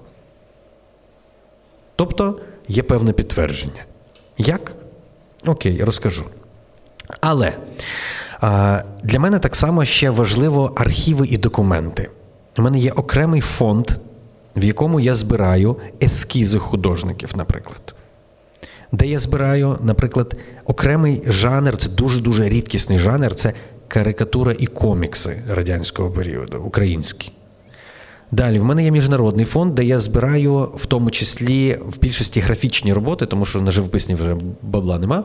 Тобто, є певне підтвердження. Як? Окей, розкажу. Але для мене так само ще важливо архіви і документи. У мене є окремий фонд, в якому я збираю ескізи художників, наприклад. Де я збираю, наприклад, окремий жанр, це дуже-дуже рідкісний жанр, це карикатура і комікси радянського періоду, українські. Далі, в мене є міжнародний фонд, де я збираю, в тому числі, в більшості графічні роботи, тому що на живописні вже бабла нема,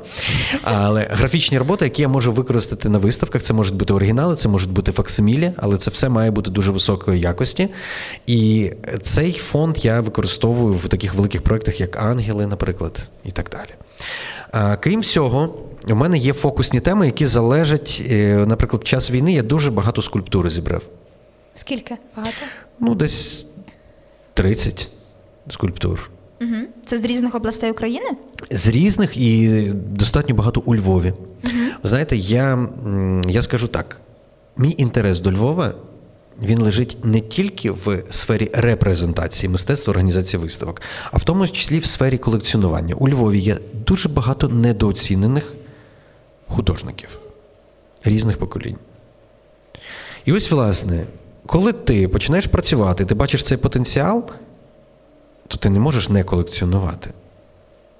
але графічні роботи, які я можу використати на виставках, це можуть бути оригінали, це можуть бути факсимілі, але це все має бути дуже високої якості. І цей фонд я використовую в таких великих проєктах, як «Ангели», наприклад, і так далі. Крім цього, у мене є фокусні теми, які залежать, наприклад, в час війни я дуже багато скульптури зібрав. Скільки? Багато? Ну, десь 30 скульптур. Угу. Це з різних областей України? З різних і достатньо багато у Львові. Угу. Знаєте, я скажу так, мій інтерес до Львова, він лежить не тільки в сфері репрезентації мистецтва, організації виставок, а в тому числі в сфері колекціонування. У Львові є дуже багато недооцінених художників різних поколінь. І ось, власне, коли ти починаєш працювати, ти бачиш цей потенціал, то ти не можеш не колекціонувати.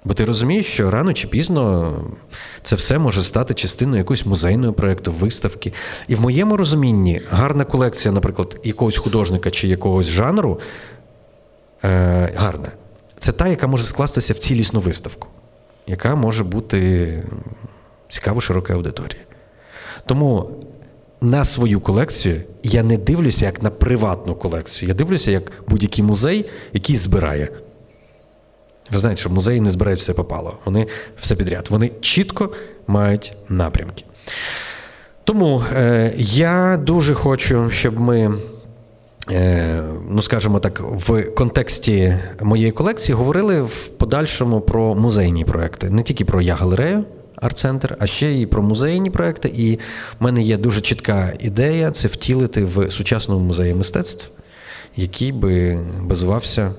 Бо ти розумієш, що рано чи пізно це все може стати частиною якоїсь музейного проєкту, виставки. І в моєму розумінні гарна колекція, наприклад, якогось художника чи якогось жанру, гарна, це та, яка може скластися в цілісну виставку, яка може бути цікаво широкій аудиторії. Тому на свою колекцію я не дивлюся як на приватну колекцію. Я дивлюся як будь-який музей, який збирає. Ви знаєте, що музеї не збирають все попало. Вони все підряд. Вони чітко мають напрямки. Тому я дуже хочу, щоб ми, ну скажімо так, в контексті моєї колекції говорили в подальшому про музейні проекти. Не тільки про «Я галерею», арт-центр, а ще і про музейні проекти. І в мене є дуже чітка ідея це втілити в сучасному музеї мистецтв, який би базувався,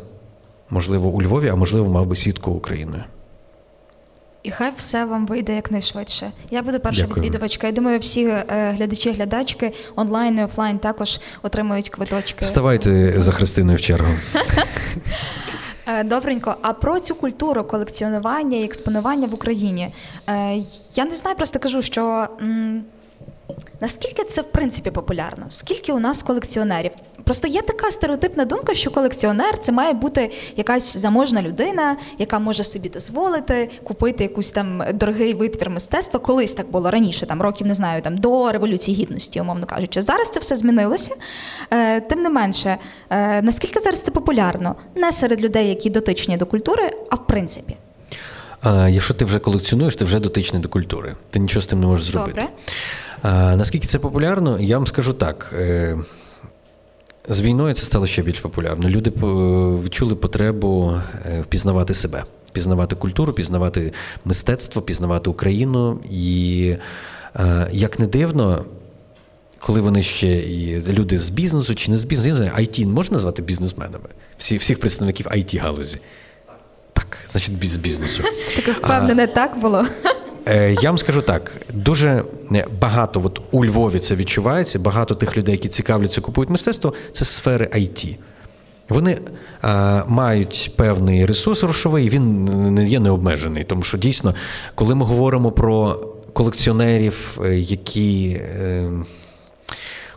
можливо, у Львові, а можливо, мав би сітку Україною. І хай все вам вийде якнайшвидше. Я буду перша відвідувачка. Я думаю, всі глядачі, глядачки онлайн і офлайн також отримують квиточки. Вставайте за Христиною в чергу. Добренько. А про цю культуру колекціонування і експонування в Україні? Я не знаю, просто кажу, що наскільки це, в принципі, популярно? Скільки у нас колекціонерів? Просто є така стереотипна думка, що колекціонер – це має бути якась заможна людина, яка може собі дозволити купити якийсь там дорогий витвір мистецтва. Колись так було раніше, там років, не знаю, там до Революції Гідності, умовно кажучи. Зараз це все змінилося. Тим не менше, наскільки зараз це популярно? Не серед людей, які дотичні до культури, а в принципі. Якщо ти вже колекціонуєш, ти вже дотичний до культури. Ти нічого з тим не можеш зробити. Добре. Наскільки це популярно, я вам скажу так. З війною це стало ще більш популярно. Люди відчули потребу впізнавати себе, пізнавати культуру, пізнавати мистецтво, пізнавати Україну. І, як не дивно, коли вони ще і люди з бізнесу чи не з бізнесу, я не знаю, IT можна назвати бізнесменами? Всіх представників IT-галузі. Так, значить, з бізнесу. Так, впевнене, так було. Я вам скажу так, дуже багато, от у Львові це відчувається, багато тих людей, які цікавляться, купують мистецтво, це сфери IT. Вони мають певний ресурс грошовий, він не є необмежений, тому що дійсно, коли ми говоримо про колекціонерів, які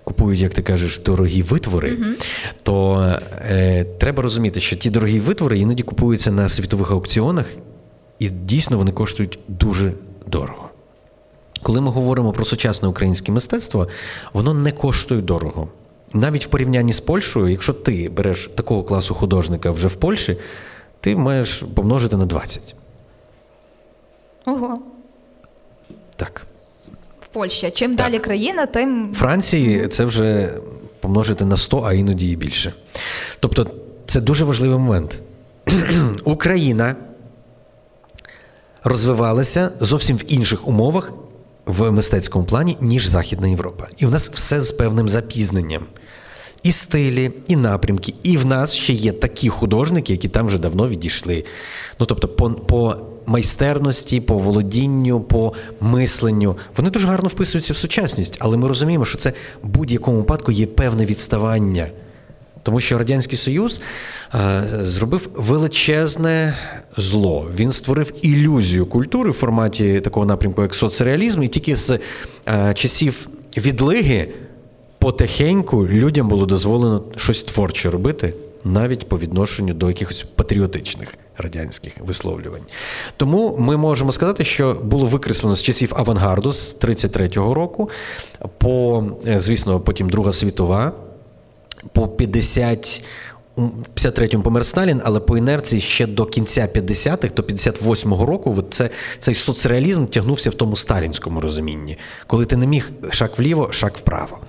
купують, як ти кажеш, дорогі витвори, то треба розуміти, що ті дорогі витвори іноді купуються на світових аукціонах, і дійсно вони коштують дуже дорого. Коли ми говоримо про сучасне українське мистецтво, воно не коштує дорого. Навіть в порівнянні з Польщею, якщо ти береш такого класу художника вже в Польщі, ти маєш помножити на 20. Ого. Так. В Польщі. Чим так. Далі країна, тим... В Франції це вже помножити на 100, а іноді і більше. Тобто це дуже важливий момент. Україна розвивалася зовсім в інших умовах в мистецькому плані, ніж Західна Європа. І в нас все з певним запізненням. І стилі, і напрямки. І в нас ще є такі художники, які там вже давно відійшли. Ну, тобто, по майстерності, по володінню, по мисленню. Вони дуже гарно вписуються в сучасність, але ми розуміємо, що це в будь-якому випадку є певне відставання. Тому що Радянський Союз зробив величезне зло. Він створив ілюзію культури в форматі такого напрямку, як соцреалізм, і тільки з часів відлиги потихеньку людям було дозволено щось творче робити, навіть по відношенню до якихось патріотичних радянських висловлювань. Тому ми можемо сказати, що було викреслено з часів авангарду з 1933 року, звісно, потім Друга світова, по 53-му помер Сталін, але по інерції ще до кінця 50-х, до 58-го року, цей соцреалізм тягнувся в тому сталінському розумінні, коли ти не міг шаг вліво, шаг вправо.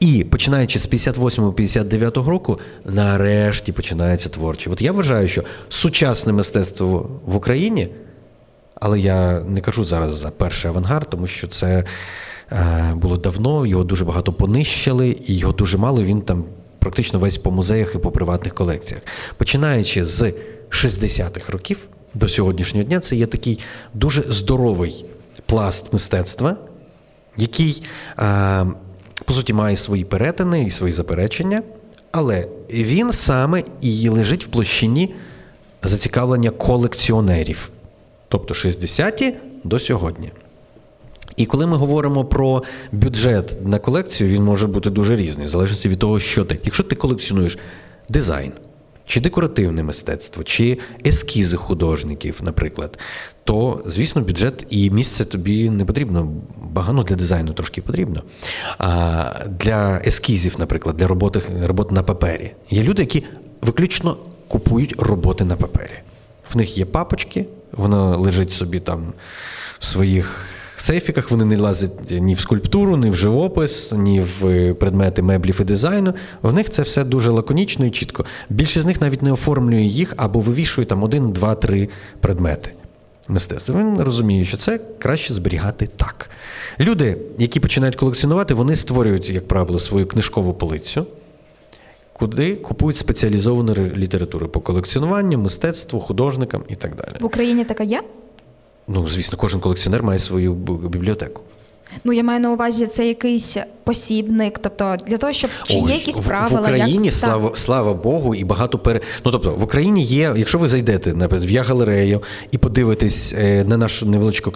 І починаючи з 58-59 року, нарешті починається творче. От я вважаю, що сучасне мистецтво в Україні, але я не кажу зараз за перший авангард, тому що це було давно, його дуже багато понищили, і його дуже мало, він там практично весь по музеях і по приватних колекціях. Починаючи з 60-х років до сьогоднішнього дня, це є такий дуже здоровий пласт мистецтва, який, по суті, має свої перетини і свої заперечення, але він саме і лежить в площині зацікавлення колекціонерів, тобто 60-ті до сьогодні. І коли ми говоримо про бюджет на колекцію, він може бути дуже різний, в залежності від того, що ти. Якщо ти колекціонуєш дизайн, чи декоративне мистецтво, чи ескізи художників, наприклад, то, звісно, бюджет і місце тобі не потрібно. Багато для дизайну трошки потрібно. А для ескізів, наприклад, для роботи на папері. Є люди, які виключно купують роботи на папері. В них є папочки, вона лежить собі там в своїх сейфіках, вони не лазять ні в скульптуру, ні в живопис, ні в предмети меблів і дизайну. В них це все дуже лаконічно і чітко. Більшість з них навіть не оформлює їх або вивішує там 1, 2, 3 предмети мистецтва. Він розуміє, що це краще зберігати так. Люди, які починають колекціонувати, вони створюють, як правило, свою книжкову полицю, куди купують спеціалізовану літературу по колекціонуванню, мистецтву, художникам і так далі. В Україні така є? Ну, звісно, кожен колекціонер має свою бібліотеку. Ну, я маю на увазі, це якийсь посібник, тобто для того, щоб чи є якісь правила. В Україні, як... слава Богу, і багато Ну, тобто, в Україні є, якщо ви зайдете, наприклад, в Я галерею і подивитесь на наш невеличко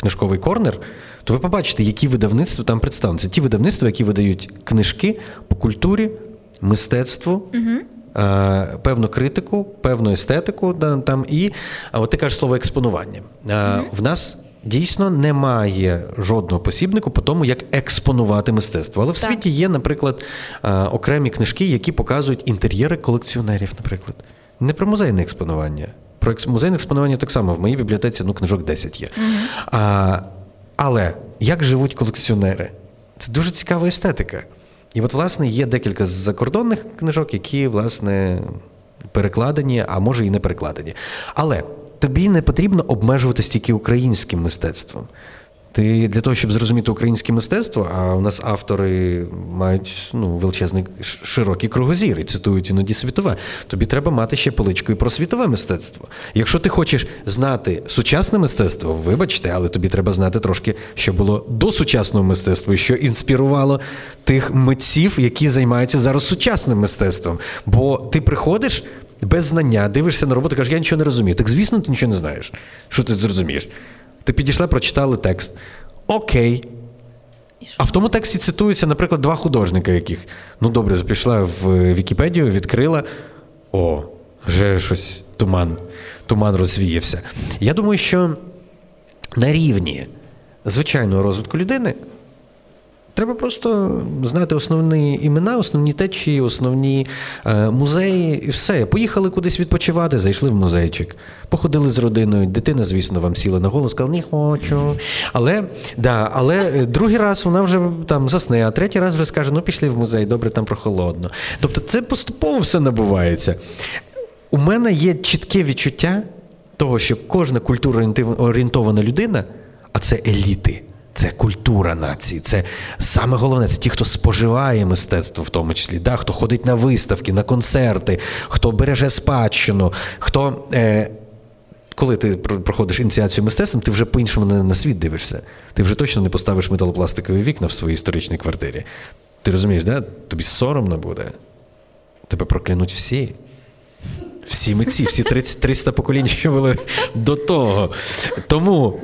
книжковий корнер, то ви побачите, які видавництва там представлені. Це ті видавництва, які видають книжки по культурі, мистецтву, певну критику, певну естетику там і, от ти кажеш слово експонування. В нас дійсно немає жодного посібнику по тому, як експонувати мистецтво. Але в світі є, наприклад, окремі книжки, які показують інтер'єри колекціонерів, наприклад. Не про музейне експонування. Про музейне експонування так само. В моїй бібліотеці, книжок 10 є. Але як живуть колекціонери? Це дуже цікава естетика. І от, власне, є декілька закордонних книжок, які, власне, перекладені, а може і не перекладені. Але тобі не потрібно обмежуватись тільки українським мистецтвом. Ти для того, щоб зрозуміти українське мистецтво, а у нас автори мають величезний широкий кругозір і цитують іноді світове, тобі треба мати ще поличку і про світове мистецтво. Якщо ти хочеш знати сучасне мистецтво, вибачте, але тобі треба знати трошки, що було до сучасного мистецтва і що інспірувало тих митців, які займаються зараз сучасним мистецтвом. Бо ти приходиш без знання, дивишся на роботу, кажеш, я нічого не розумію. Так, звісно, ти нічого не знаєш. Що ти зрозумієш? Ти підійшла, прочитали текст. Окей. А в тому тексті цитуються, наприклад, 2 художника яких. Ну, добре, пішла в Вікіпедію, відкрила. О, вже щось туман розвіявся. Я думаю, що на рівні звичайного розвитку людини треба просто знати основні імена, основні течії, основні музеї і все. Поїхали кудись відпочивати, зайшли в музейчик. Походили з родиною, дитина, звісно, вам сіла на голос, сказала, не хочу. Але другий раз вона вже там засне, а третій раз вже скаже, пішли в музей, добре, там прохолодно. Тобто це поступово все набувається. У мене є чітке відчуття того, що кожна культурно-орієнтована людина, а це еліти, це культура нації, це саме головне, це ті, хто споживає мистецтво в тому числі, хто ходить на виставки, на концерти, хто береже спадщину, хто коли ти проходиш ініціацію мистецтвом, ти вже по-іншому на світ дивишся. Ти вже точно не поставиш металопластикові вікна в своїй історичній квартирі. Ти розумієш, да? Тобі соромно буде. Тебе проклянуть всі. Всі митці, всі 300 поколінь, що були до того. Тому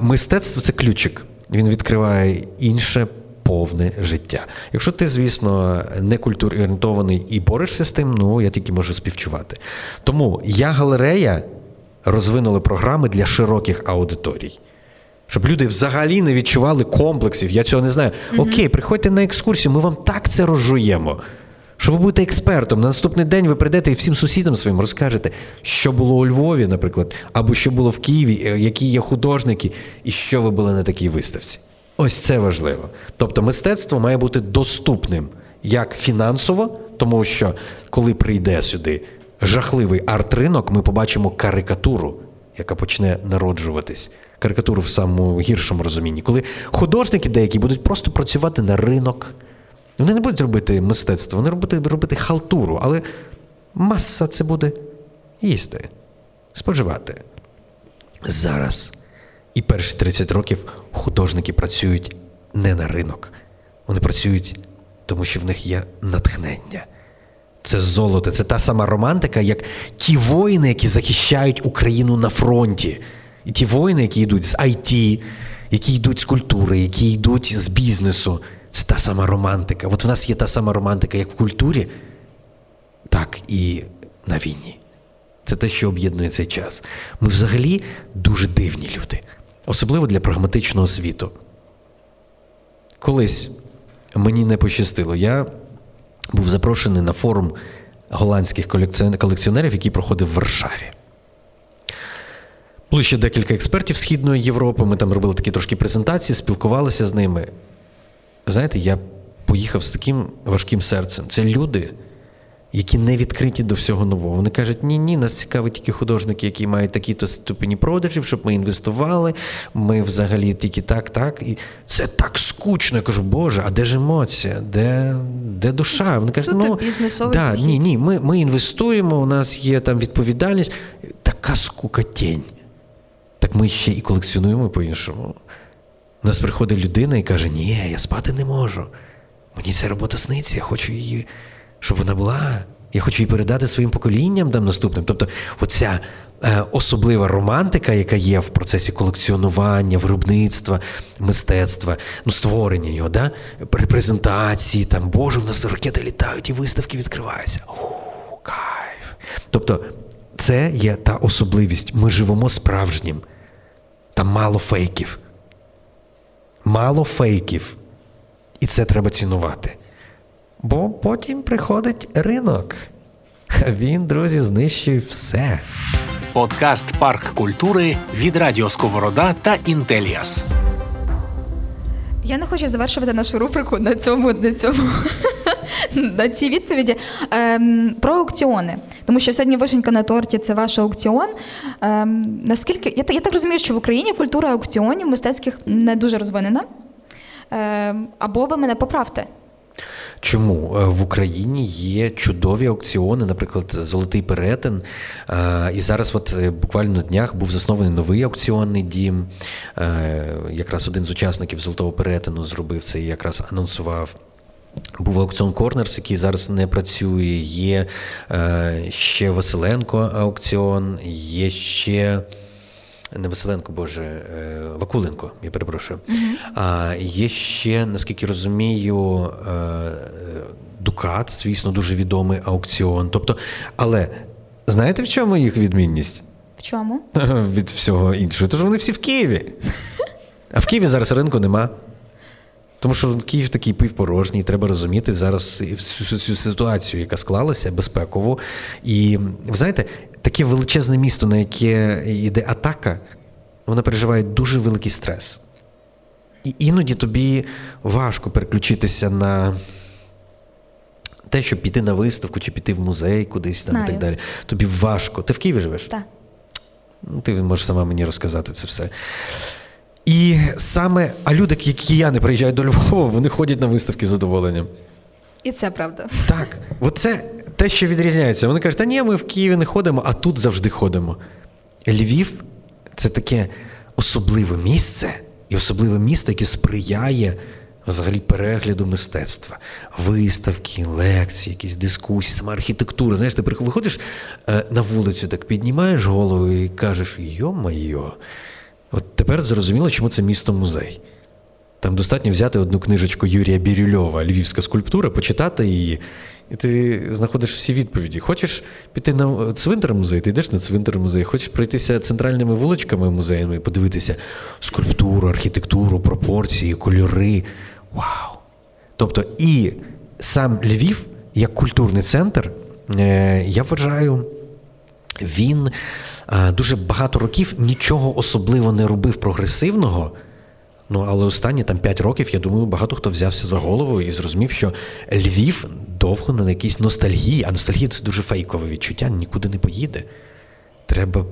мистецтво – це ключик. Він відкриває інше повне життя. Якщо ти, звісно, не культурорієнтований і борешся з тим, ну, я тільки можу співчувати. Тому «Я галерея» розвинули програми для широких аудиторій. Щоб люди взагалі не відчували комплексів. Я цього не знаю. Окей, приходьте на екскурсію, ми вам так це розжуємо, що ви будете експертом. На наступний день ви прийдете і всім сусідам своїм розкажете, що було у Львові, наприклад, або що було в Києві, які є художники, і що ви були на такій виставці. Ось це важливо. Тобто мистецтво має бути доступним як фінансово, тому що коли прийде сюди жахливий арт-ринок, ми побачимо карикатуру, яка почне народжуватись. Карикатуру в самому гіршому розумінні. Коли художники деякі будуть просто працювати на ринок. Вони не будуть робити мистецтво, вони будуть робити халтуру, але маса це буде їсти, споживати. Зараз і перші 30 років художники працюють не на ринок. Вони працюють, тому що в них є натхнення. Це золото, це та сама романтика, як ті воїни, які захищають Україну на фронті. І ті воїни, які йдуть з IT, які йдуть з культури, які йдуть з бізнесу. Це та сама романтика. От в нас є та сама романтика як в культурі, так і на війні. Це те, що об'єднує цей час. Ми взагалі дуже дивні люди. Особливо для прагматичного світу. Колись мені не пощастило. Я був запрошений на форум голландських колекціонерів, який проходив в Варшаві. Було ще декілька експертів Східної Європи. Ми там робили такі трошки презентації, спілкувалися з ними. Знаєте, я поїхав з таким важким серцем. Це люди, які не відкриті до всього нового. Вони кажуть, ні, нас цікавить тільки художники, які мають такі-то ступені продажів, щоб ми інвестували, ми взагалі тільки так. І це так скучно. Я кажу, Боже, а де ж емоція? Де душа? Це, вони кажуть, ну, бізнесовий підхід. Ні, ми інвестуємо, у нас є там відповідальність. Така скукотень. Так ми ще і колекціонуємо по-іншому. У нас приходить людина і каже, ні, я спати не можу. Мені ця робота сниться, я хочу її, щоб вона була. Я хочу її передати своїм поколінням там наступним. Тобто оця особлива романтика, яка є в процесі колекціонування, виробництва, мистецтва, ну, створення його, да? Презентації, там, Боже, в нас ракети літають і виставки відкриваються. Кайф. Тобто це є та особливість. Ми живемо справжнім. Там мало фейків. І це треба цінувати. Бо потім приходить ринок. Він, друзі, знищує все. Подкаст «Парк культури» від Радіо Сковорода та Intellias. Я не хочу завершувати нашу рубрику на цій відповіді. Про аукціони. Тому що сьогодні вишенька на торті – це ваш аукціон. Наскільки я так розумію, що в Україні культура аукціонів мистецьких не дуже розвинена. Або ви мене поправте. Чому? В Україні є чудові аукціони, наприклад, «Золотий перетин». І зараз от буквально на днях був заснований новий аукціонний дім. Якраз один з учасників «Золотого перетину» зробив це і якраз анонсував. Був аукціон «Корнерс», який зараз не працює, є ще Василенко аукціон, є ще, не Василенко, Вакуленко, я перепрошую. Є ще, наскільки розумію, «Дукат», звісно, дуже відомий аукціон. Тобто, але знаєте, в чому їх відмінність? В чому? Від всього іншого. Тож вони всі в Києві. А в Києві зараз ринку нема. Тому що Київ такий півпорожній, треба розуміти зараз цю ситуацію, яка склалася безпеково. І, ви знаєте, таке величезне місто, на яке йде атака, воно переживає дуже великий стрес. І іноді тобі важко переключитися на те, щоб піти на виставку, чи піти в музей кудись там, і так далі. Тобі важко. Ти в Києві живеш? Так. Ну, ти можеш сама мені розказати це все. І саме, а люди, які кияни приїжджають до Львова, вони ходять на виставки з задоволенням. І це правда. Так. От це те, що відрізняється. Вони кажуть, та ні, ми в Києві не ходимо, а тут завжди ходимо. Львів – це таке особливе місце і особливе місто, яке сприяє взагалі перегляду мистецтва. Виставки, лекції, якісь дискусії, сама архітектура. Знаєш, ти виходиш на вулицю, так піднімаєш голову і кажеш, йо-майо, от тепер зрозуміло, чому це місто-музей. Там достатньо взяти одну книжечку Юрія Бірюльова «Львівська скульптура», почитати її, і ти знаходиш всі відповіді. Хочеш піти на цвинтар музею, ти йдеш на цвинтар музею. Хочеш пройтися центральними вуличками музеями і подивитися скульптуру, архітектуру, пропорції, кольори. Вау! Тобто і сам Львів, як культурний центр, я вважаю, він дуже багато років нічого особливо не робив прогресивного. Ну, але останні там 5 років, я думаю, багато хто взявся за голову і зрозумів, що Львів довго на якійсь ностальгії, а ностальгія – це дуже фейкове відчуття, нікуди не поїде. Треба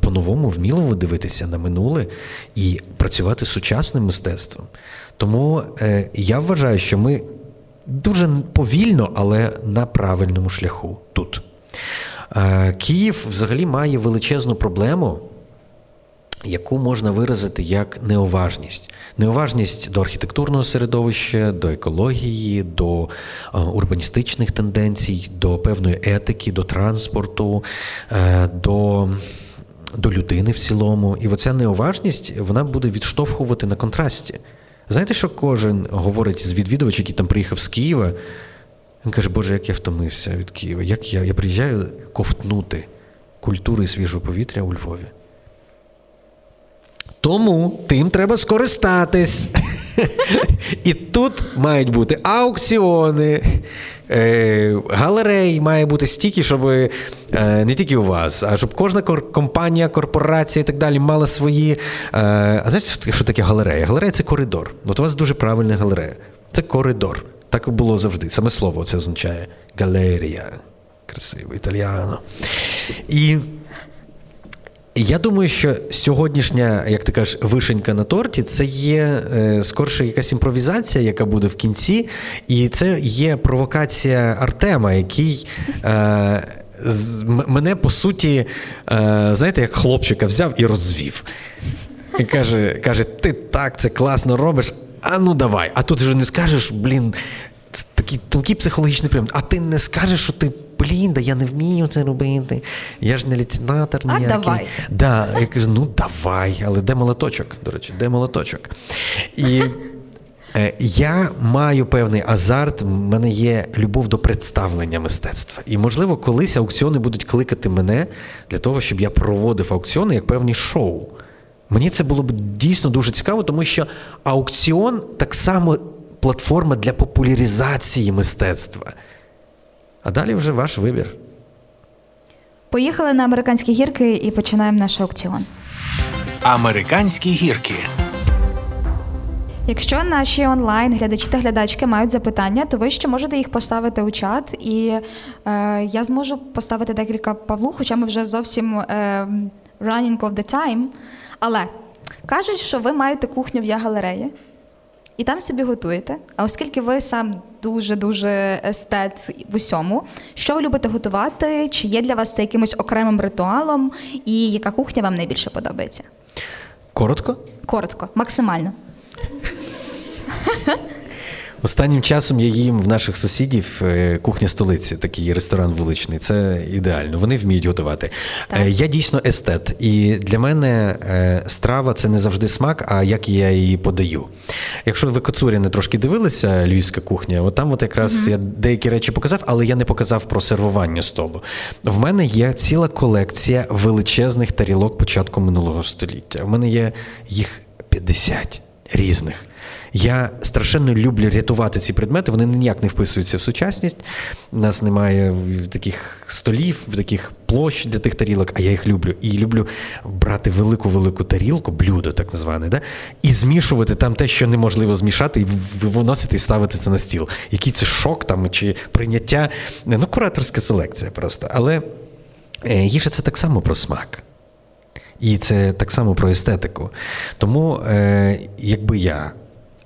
по-новому, вміло дивитися на минуле і працювати з сучасним мистецтвом. Тому я вважаю, що ми дуже повільно, але на правильному шляху тут. Київ взагалі має величезну проблему, яку можна виразити як неуважність. Неуважність до архітектурного середовища, до екології, до урбаністичних тенденцій, до певної етики, до транспорту, до людини в цілому. І оця неуважність, вона буде відштовхувати на контрасті. Знаєте, що кожен говорить з відвідувачів, який там приїхав з Києва, він каже, Боже, як я втомився від Києва, як я приїжджаю ковтнути культури і свіжого повітря у Львові. Тому тим треба скористатись. І тут мають бути аукціони, галерей має бути стільки, щоб не тільки у вас, а щоб кожна компанія, корпорація і так далі мала свої... А знаєте, що таке галерея? Галерея – це коридор. От у вас дуже правильна галерея. Це коридор. Так і було завжди. Саме слово це означає. Галерія. Красиво, італіано. І... Я думаю, що сьогоднішня, як ти кажеш, вишенька на торті, це є скорше якась імпровізація, яка буде в кінці, і це є провокація Артема, який мене, по суті, знаєте, як хлопчика взяв і розвів. І каже, ти так це класно робиш, а ну давай. А тут вже не скажеш, це такий тонкий психологічний прийом, а ти не скажеш, що ти я не вмію це робити, я ж не ліцензіатор ніякий. А давай. Да, я кажу, ну давай, але де молоточок, до речі, де молоточок? І я маю певний азарт, в мене є любов до представлення мистецтва. І, можливо, колись аукціони будуть кликати мене для того, щоб я проводив аукціони як певні шоу. Мені це було б дійсно дуже цікаво, тому що аукціон так само платформа для популяризації мистецтва. А далі вже ваш вибір. Поїхали на американські гірки і починаємо наш аукціон. Американські гірки. Якщо наші онлайн-глядачі та глядачки мають запитання, то ви ще можете їх поставити у чат. І я зможу поставити декілька Павлу, хоча ми вже зовсім running of the time. Але кажуть, що ви маєте кухню в Я галереї. І там собі готуєте. А оскільки ви сам дуже-дуже естет в усьому, що ви любите готувати? Чи є для вас це якимось окремим ритуалом? І яка кухня вам найбільше подобається? Коротко? Коротко. Максимально. Останнім часом я їм в наших сусідів кухня столиці, такий ресторан вуличний. Це ідеально. Вони вміють готувати. Так. Я дійсно естет. І для мене страва – це не завжди смак, а як я її подаю. Якщо ви Коцуріни трошки дивилися, львівська кухня, от там от якраз я деякі речі показав, але я не показав про сервування столу. В мене є ціла колекція величезних тарілок початку минулого століття. В мене є їх 50 різних. Я страшенно люблю рятувати ці предмети, вони ніяк не вписуються в сучасність. У нас немає таких столів, таких площ для тих тарілок, а я їх люблю. І люблю брати велику-велику тарілку, блюдо так зване, да? І змішувати там те, що неможливо змішати, і виносити, і ставити це на стіл. Який це шок там, чи прийняття, ну кураторська селекція просто. Але їжа це так само про смак. І це так само про естетику. Тому, якби я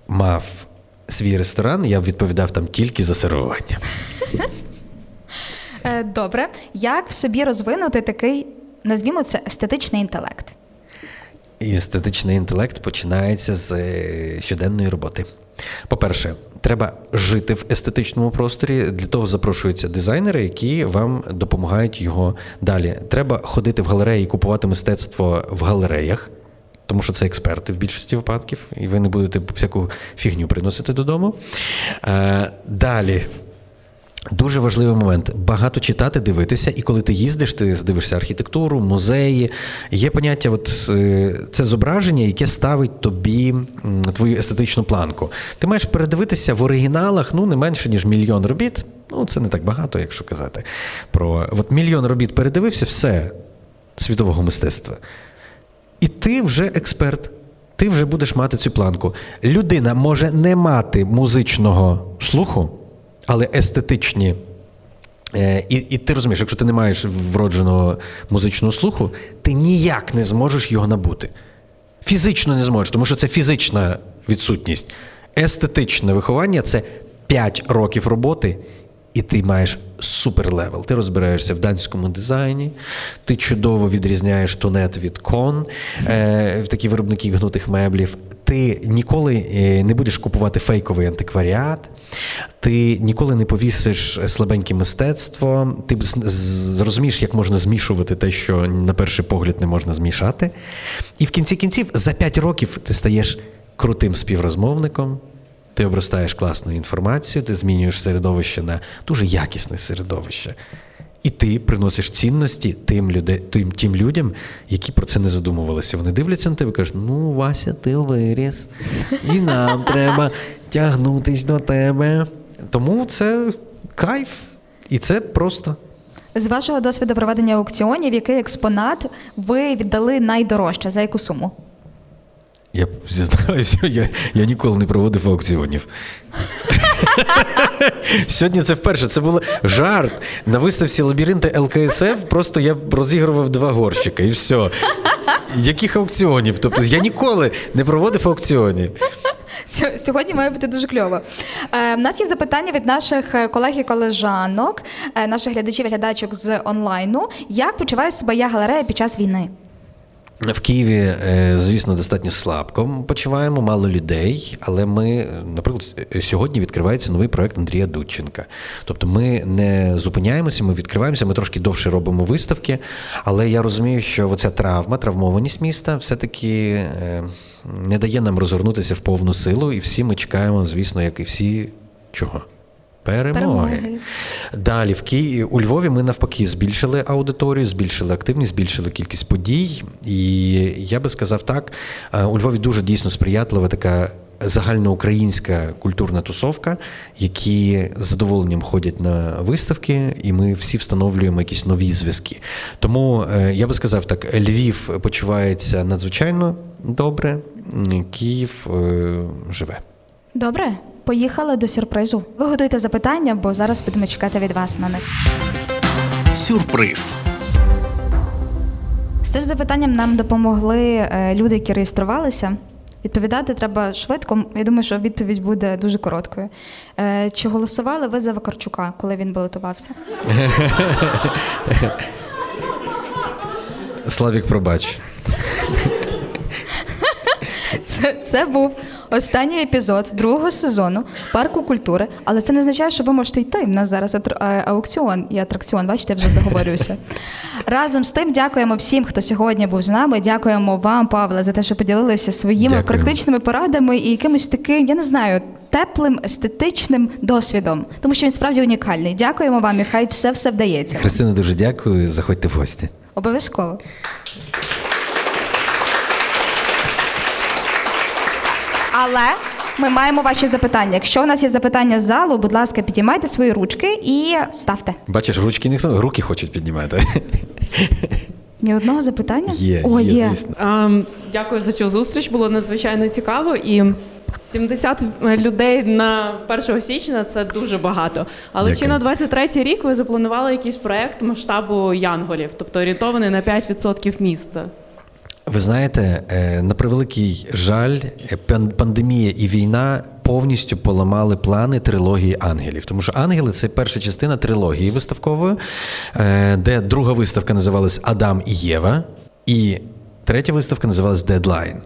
мав свій ресторан, я б відповідав там тільки за сервування. Добре. Як в собі розвинути такий назвімо це естетичний інтелект. І естетичний інтелект починається з щоденної роботи. По-перше, треба жити в естетичному просторі, для того запрошуються дизайнери, які вам допомагають його далі. Треба ходити в галереї і купувати мистецтво в галереях, тому що це експерти в більшості випадків, і ви не будете всяку фігню приносити додому. Далі. Дуже важливий момент. Багато читати, дивитися, і коли ти їздиш, ти дивишся архітектуру, музеї. Є поняття, от, це зображення, яке ставить тобі твою естетичну планку. Ти маєш передивитися в оригіналах, ну, не менше, ніж 1 мільйон робіт. Ну, це не так багато, якщо казати. От 1 мільйон робіт передивився, все, світового мистецтва. І ти вже експерт. Ти вже будеш мати цю планку. Людина може не мати музичного слуху, але естетичні, і ти розумієш, якщо ти не маєш вродженого музичного слуху, ти ніяк не зможеш його набути. Фізично не зможеш, тому що це фізична відсутність. Естетичне виховання – це 5 років роботи, і ти маєш суперлевел. Ти розбираєшся в данському дизайні, ти чудово відрізняєш тонет від кон, такі виробники гнутих меблів. Ти ніколи не будеш купувати фейковий антикваріат, ти ніколи не повісиш слабеньке мистецтво, ти зрозумієш, як можна змішувати те, що на перший погляд не можна змішати. І в кінці кінців за 5 років ти стаєш крутим співрозмовником, ти обростаєш класну інформацію, ти змінюєш середовище на дуже якісне середовище. І ти приносиш цінності тим людям, які про це не задумувалися. Вони дивляться на тебе і кажуть, ну, Вася, ти виріс, і нам треба тягнутись до тебе. Тому це кайф, і це просто. З вашого досвіду проведення аукціонів, який експонат ви віддали найдорожче, за яку суму? Я зізнаюся, я ніколи не проводив аукціонів. Сьогодні це вперше. Це був жарт. На виставці «Лабіринти ЛКСФ» просто я розігрував 2 горщика, і все. Яких аукціонів? Тобто я ніколи не проводив аукціонів. Сьогодні має бути дуже кльово. У нас є запитання від наших колег і колежанок, наших глядачів і глядачок з онлайну. Як почуває себе «Я галерея» під час війни? В Києві, звісно, достатньо слабко почуваємо, мало людей, але ми, наприклад, сьогодні відкривається новий проект Андрія Дудченка. Тобто ми не зупиняємося, ми відкриваємося, ми трошки довше робимо виставки, але я розумію, що оця травмованість міста все-таки не дає нам розгорнутися в повну силу, і всі ми чекаємо, звісно, як і всі, чого? Перемоги. Далі, у Львові ми навпаки збільшили аудиторію, збільшили активність, збільшили кількість подій. І я би сказав так, у Львові дуже дійсно сприятлива така загальноукраїнська культурна тусовка, які з задоволенням ходять на виставки, і ми всі встановлюємо якісь нові зв'язки. Тому я би сказав так, Львів почувається надзвичайно добре, Київ живе. Добре. Поїхали до сюрпризу. Ви готуйте запитання, бо зараз будемо чекати від вас на них. Сюрприз. З цим запитанням нам допомогли люди, які реєструвалися. Відповідати треба швидко. Я думаю, що відповідь буде дуже короткою. Чи голосували ви за Вакарчука, коли він балотувався? Славік, пробач. Це був останній епізод 2-го сезону «Парку культури», але це не означає, що ви можете йти. У нас зараз аукціон і атракціон, бачите, я вже заговорююся. Разом з тим дякуємо всім, хто сьогодні був з нами. Дякуємо вам, Павле, за те, що поділилися своїми практичними порадами і якимось таким, я не знаю, теплим, естетичним досвідом, тому що він справді унікальний. Дякуємо вам і хай все-все вдається. Христина, дуже дякую. Заходьте в гості. Обов'язково. Але ми маємо ваші запитання. Якщо у нас є запитання з залу, будь ласка, підіймайте свої ручки і ставте. Бачиш, ручки ніхто, руки хочуть піднімати. Ні одного запитання? Є, звісно. Дякую за цю зустріч, було надзвичайно цікаво. І 70 людей на 1 січня – це дуже багато. Але чи на 23-й рік ви запланували якийсь проєкт масштабу янголів, тобто орієнтований на 5% міста? Ви знаєте, на превеликий жаль, пандемія і війна повністю поламали плани трилогії «Ангелів». Тому що «Ангели» – це перша частина трилогії виставкової, де друга виставка називалась «Адам і Єва», і третя виставка називалась «Дедлайн».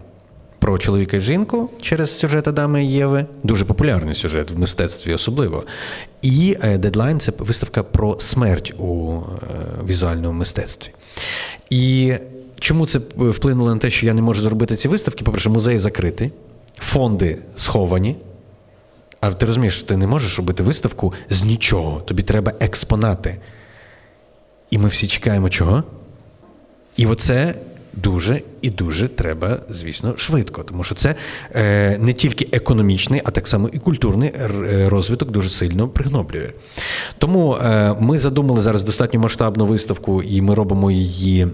Про чоловіка і жінку через сюжет Адама і Єви. Дуже популярний сюжет в мистецтві особливо. І «Дедлайн» – це виставка про смерть у візуальному мистецтві. І чому це вплинуло на те, що я не можу зробити ці виставки? По-перше, музеї закриті, фонди сховані. А ти розумієш, що ти не можеш робити виставку з нічого. Тобі треба експонати. І ми всі чекаємо чого? І оце... дуже і дуже треба, звісно, швидко, тому що це не тільки економічний, а так само і культурний розвиток дуже сильно пригноблює. Тому ми задумали зараз достатньо масштабну виставку, і ми робимо її,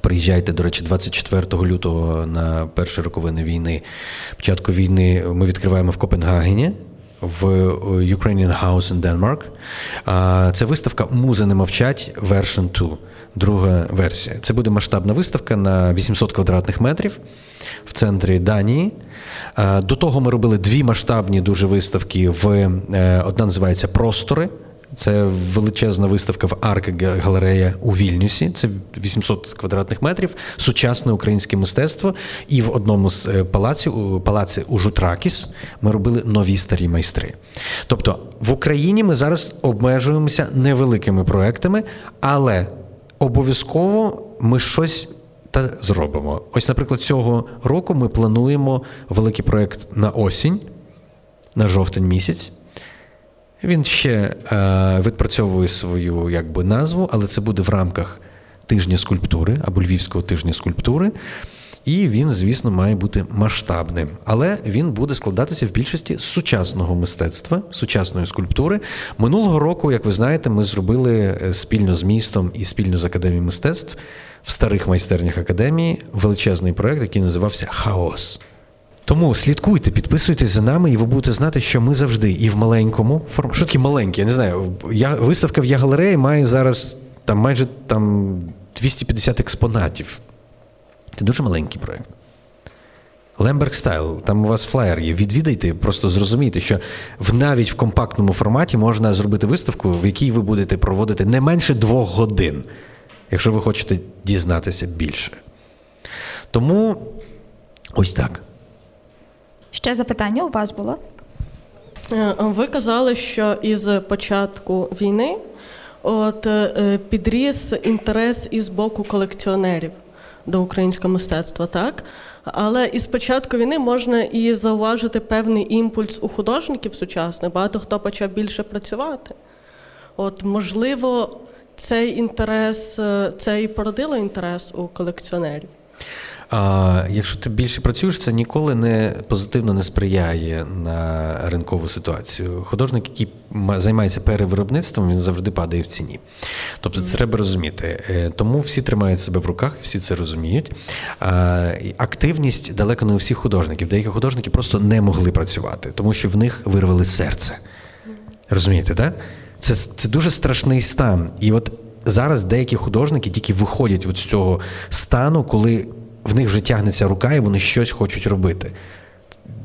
приїжджайте, до речі, 24 лютого на перші роковини війни, початку війни ми відкриваємо в Копенгагені, в Ukrainian House in Denmark. Це виставка «Музи не мовчать» version 2. Друга версія. Це буде масштабна виставка на 800 квадратних метрів в центрі Данії. До того ми робили дві масштабні дуже виставки. Одна називається «Простори». Це величезна виставка в «Арк галерея» у Вільнюсі. Це 800 квадратних метрів, сучасне українське мистецтво. І в одному з палаці у Жутракіс ми робили нові старі майстри. Тобто в Україні ми зараз обмежуємося невеликими проектами, але обов'язково ми щось та зробимо. Ось, наприклад, цього року ми плануємо великий проєкт на осінь, на жовтень місяць. Він ще відпрацьовує свою назву, але це буде в рамках тижня скульптури, або Львівського тижня скульптури. І він, звісно, має бути масштабним. Але він буде складатися в більшості з сучасного мистецтва, сучасної скульптури. Минулого року, як ви знаєте, ми зробили спільно з містом і спільно з Академією мистецтв в старих майстернях Академії величезний проєкт, який називався «Хаос». Тому слідкуйте, підписуйтесь за нами, і ви будете знати, що ми завжди і в маленькому форматі. Що таке маленькі? Я не знаю. Виставка в «Я галереї» має зараз майже 250 експонатів. Це дуже маленький проєкт. «Лемберг стайл», там у вас флаєр є. Відвідайте, просто зрозумійте, що навіть в компактному форматі можна зробити виставку, в якій ви будете проводити не менше 2 годин, якщо ви хочете дізнатися більше. Тому ось так. Ще запитання у вас було? Ви казали, що із початку війни підріс інтерес із боку колекціонерів до українського мистецтва, так? Але із початку війни можна і зауважити певний імпульс у художників сучасних. Багато хто почав більше працювати. Можливо, цей інтерес, це і породило інтерес у колекціонерів. Якщо ти більше працюєш, це ніколи не позитивно не сприяє на ринкову ситуацію. Художник, який займається перевиробництвом, він завжди падає в ціні. Тобто це треба розуміти. Тому всі тримають себе в руках, всі це розуміють. Активність далеко не у всіх художників. Деякі художники просто не могли працювати, тому що в них вирвали серце. Розумієте, так? Це дуже страшний стан. І зараз деякі художники тільки виходять з цього стану, коли в них вже тягнеться рука і вони щось хочуть робити.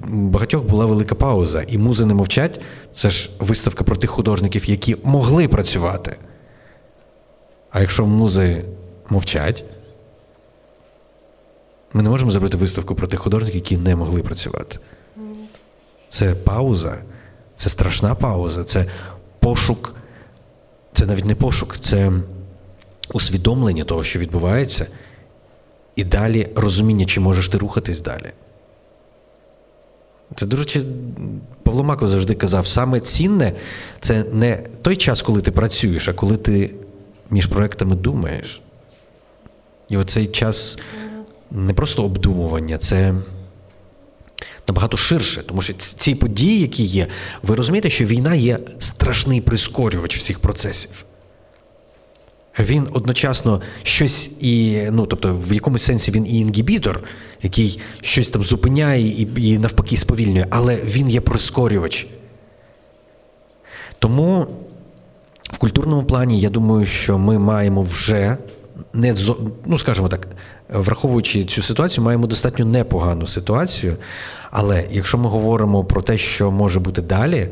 Багатьох була велика пауза. І «Музи не мовчать» – це ж виставка про тих художників, які могли працювати. А якщо музи мовчать, ми не можемо зробити виставку про тих художників, які не могли працювати. Це пауза. Це страшна пауза. Це пошук. Це навіть не пошук, це усвідомлення того, що відбувається, і далі розуміння, чи можеш ти рухатись далі. Це дуже... Павло Маков завжди казав, саме цінне – це не той час, коли ти працюєш, а коли ти між проектами думаєш. І оцей час не просто обдумування, це набагато ширше, тому що ці події, які є, ви розумієте, що війна є страшний прискорювач всіх процесів. Він одночасно щось і, тобто в якомусь сенсі він і інгібітор, який щось там зупиняє і навпаки сповільнює, але він є прискорювач. Тому в культурному плані, я думаю, що ми маємо вже не, ну, скажімо так, враховуючи цю ситуацію, маємо достатньо непогану ситуацію. Але якщо ми говоримо про те, що може бути далі,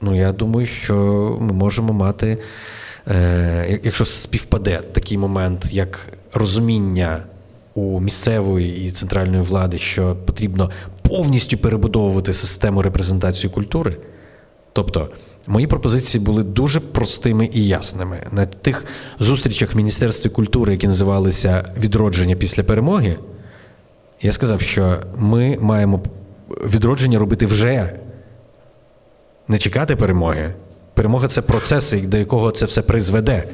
ну, я думаю, що ми можемо мати, якщо співпаде такий момент, як розуміння у місцевої і центральної влади, що потрібно повністю перебудовувати систему репрезентації культури. Тобто, мої пропозиції були дуже простими і ясними. На тих зустрічах в Міністерстві культури, які називалися «Відродження після перемоги», я сказав, що ми маємо відродження робити вже, не чекати перемоги. Перемога – це процес, до якого це все призведе.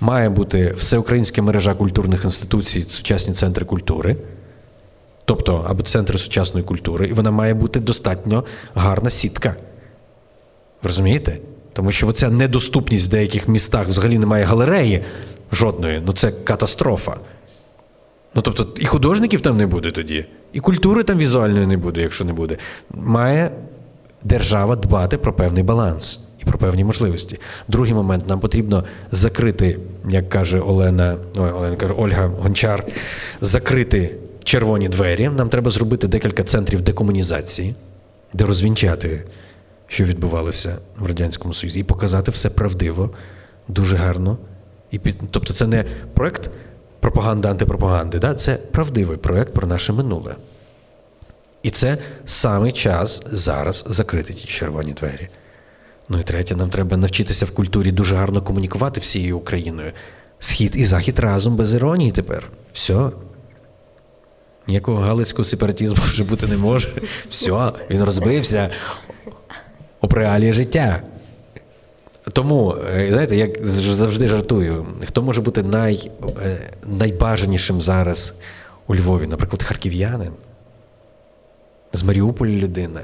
Має бути всеукраїнська мережа культурних інституцій, сучасні центри культури, тобто, або центри сучасної культури, і вона має бути достатньо гарна сітка. Розумієте? Тому що оця недоступність в деяких містах, взагалі немає галереї жодної, ну це катастрофа. Ну тобто і художників там не буде тоді, і культури там візуальної не буде, якщо не буде. Має держава дбати про певний баланс і про певні можливості. Другий момент, нам потрібно закрити, як каже Ольга Гончар, закрити червоні двері. Нам треба зробити декілька центрів декомунізації, де розвінчати, що відбувалося в Радянському Союзі, і показати все правдиво, дуже гарно. І тобто це не проєкт пропаганда-антипропаганди, да? Це правдивий проєкт про наше минуле. І це саме час зараз закрити ті червоні двері. Ну і третє, нам треба навчитися в культурі дуже гарно комунікувати всією Україною. Схід і Захід разом, без іронії тепер. Все. Ніякого галицького сепаратизму вже бути не може. Все, він розбився. Об реалії життя. Тому, знаєте, я завжди жартую, хто може бути найбажанішим зараз у Львові? Наприклад, харків'янин, з Маріуполя людина,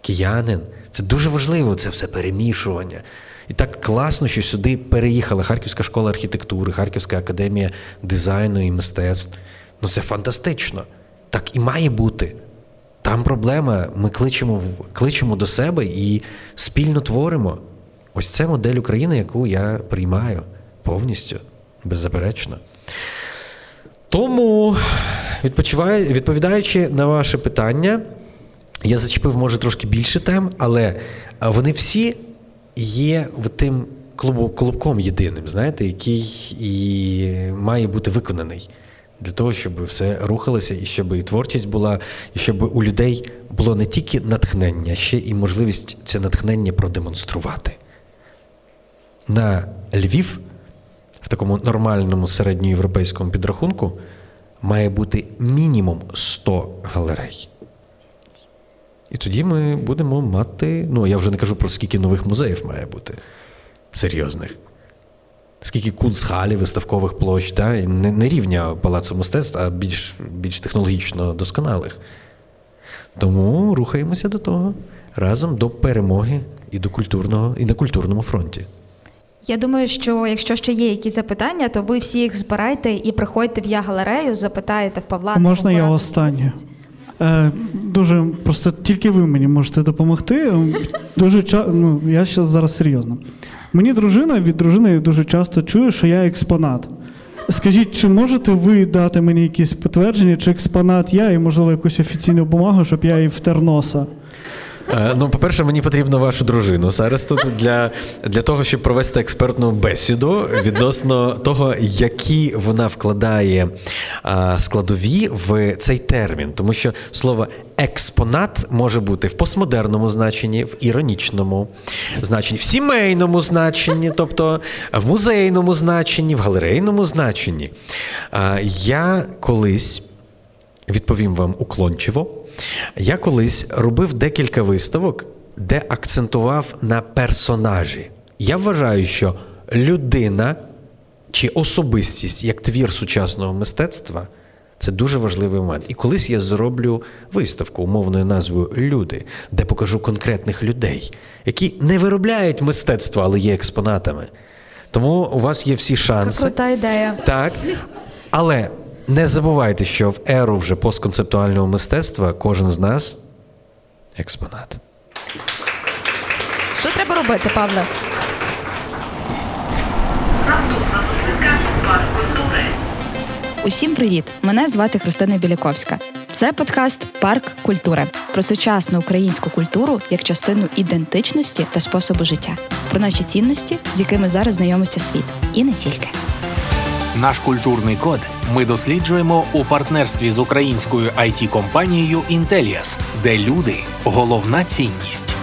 киянин. Це дуже важливо, це все перемішування. І так класно, що сюди переїхала Харківська школа архітектури, Харківська академія дизайну і мистецтв. Ну це фантастично. Так і має бути. Там проблема, ми кличемо до себе і спільно творимо. Ось це модель України, яку я приймаю повністю, беззаперечно. Тому, відповідаючи на ваше питання, я зачепив, може, трошки більше тем, але вони всі є тим клубком єдиним, знаєте, який і має бути виконаний. Для того, щоб все рухалося, і щоб і творчість була, і щоб у людей було не тільки натхнення, ще і можливість це натхнення продемонструвати. На Львів, в такому нормальному середньоєвропейському підрахунку, має бути мінімум 100 галерей. І тоді ми будемо мати, ну я вже не кажу про скільки нових музеїв має бути серйозних. Скільки кунстхалів, виставкових площ, та? Не рівня палацу мистецтв, а більш технологічно досконалих. Тому рухаємося до того разом до перемоги і до культурного, і на культурному фронті. Я думаю, що якщо ще є якісь запитання, то ви всі їх збирайте і приходьте в Я галерею, запитаєте в Павла. Можна я останнє? Дуже просто тільки ви мені можете допомогти. Я зараз серйозно. Мені дружина від дружини дуже часто чує, що я експонат. Скажіть, чи можете ви дати мені якісь підтвердження, чи експонат я, і, можливо, якусь офіційну бумагу, щоб я її втер носа? Ну, по-перше, мені потрібно вашу дружину зараз тут для того, щоб провести експертну бесіду відносно того, які вона вкладає складові в цей термін. Тому що слово експонат може бути в постмодерному значенні, в іронічному значенні, в сімейному значенні, тобто в музейному значенні, в галерейному значенні. Я колись, відповім вам уклончиво, я колись робив декілька виставок, де акцентував на персонажі. Я вважаю, що людина чи особистість як твір сучасного мистецтва – це дуже важливий момент. І колись я зроблю виставку умовною назвою «Люди», де покажу конкретних людей, які не виробляють мистецтво, але є експонатами. Тому у вас є всі шанси. Крута ідея. Так, але... Не забувайте, що в еру вже постконцептуального мистецтва кожен з нас – експонат. Що треба робити, Павле? Наступна зупинка Парк культури. Усім привіт! Мене звати Христина Біляковська. Це подкаст «Парк культури» про сучасну українську культуру як частину ідентичності та способу життя. Про наші цінності, з якими зараз знайомиться світ. І не тільки. Наш культурний код ми досліджуємо у партнерстві з українською IT-компанією Intellias, де люди – головна цінність.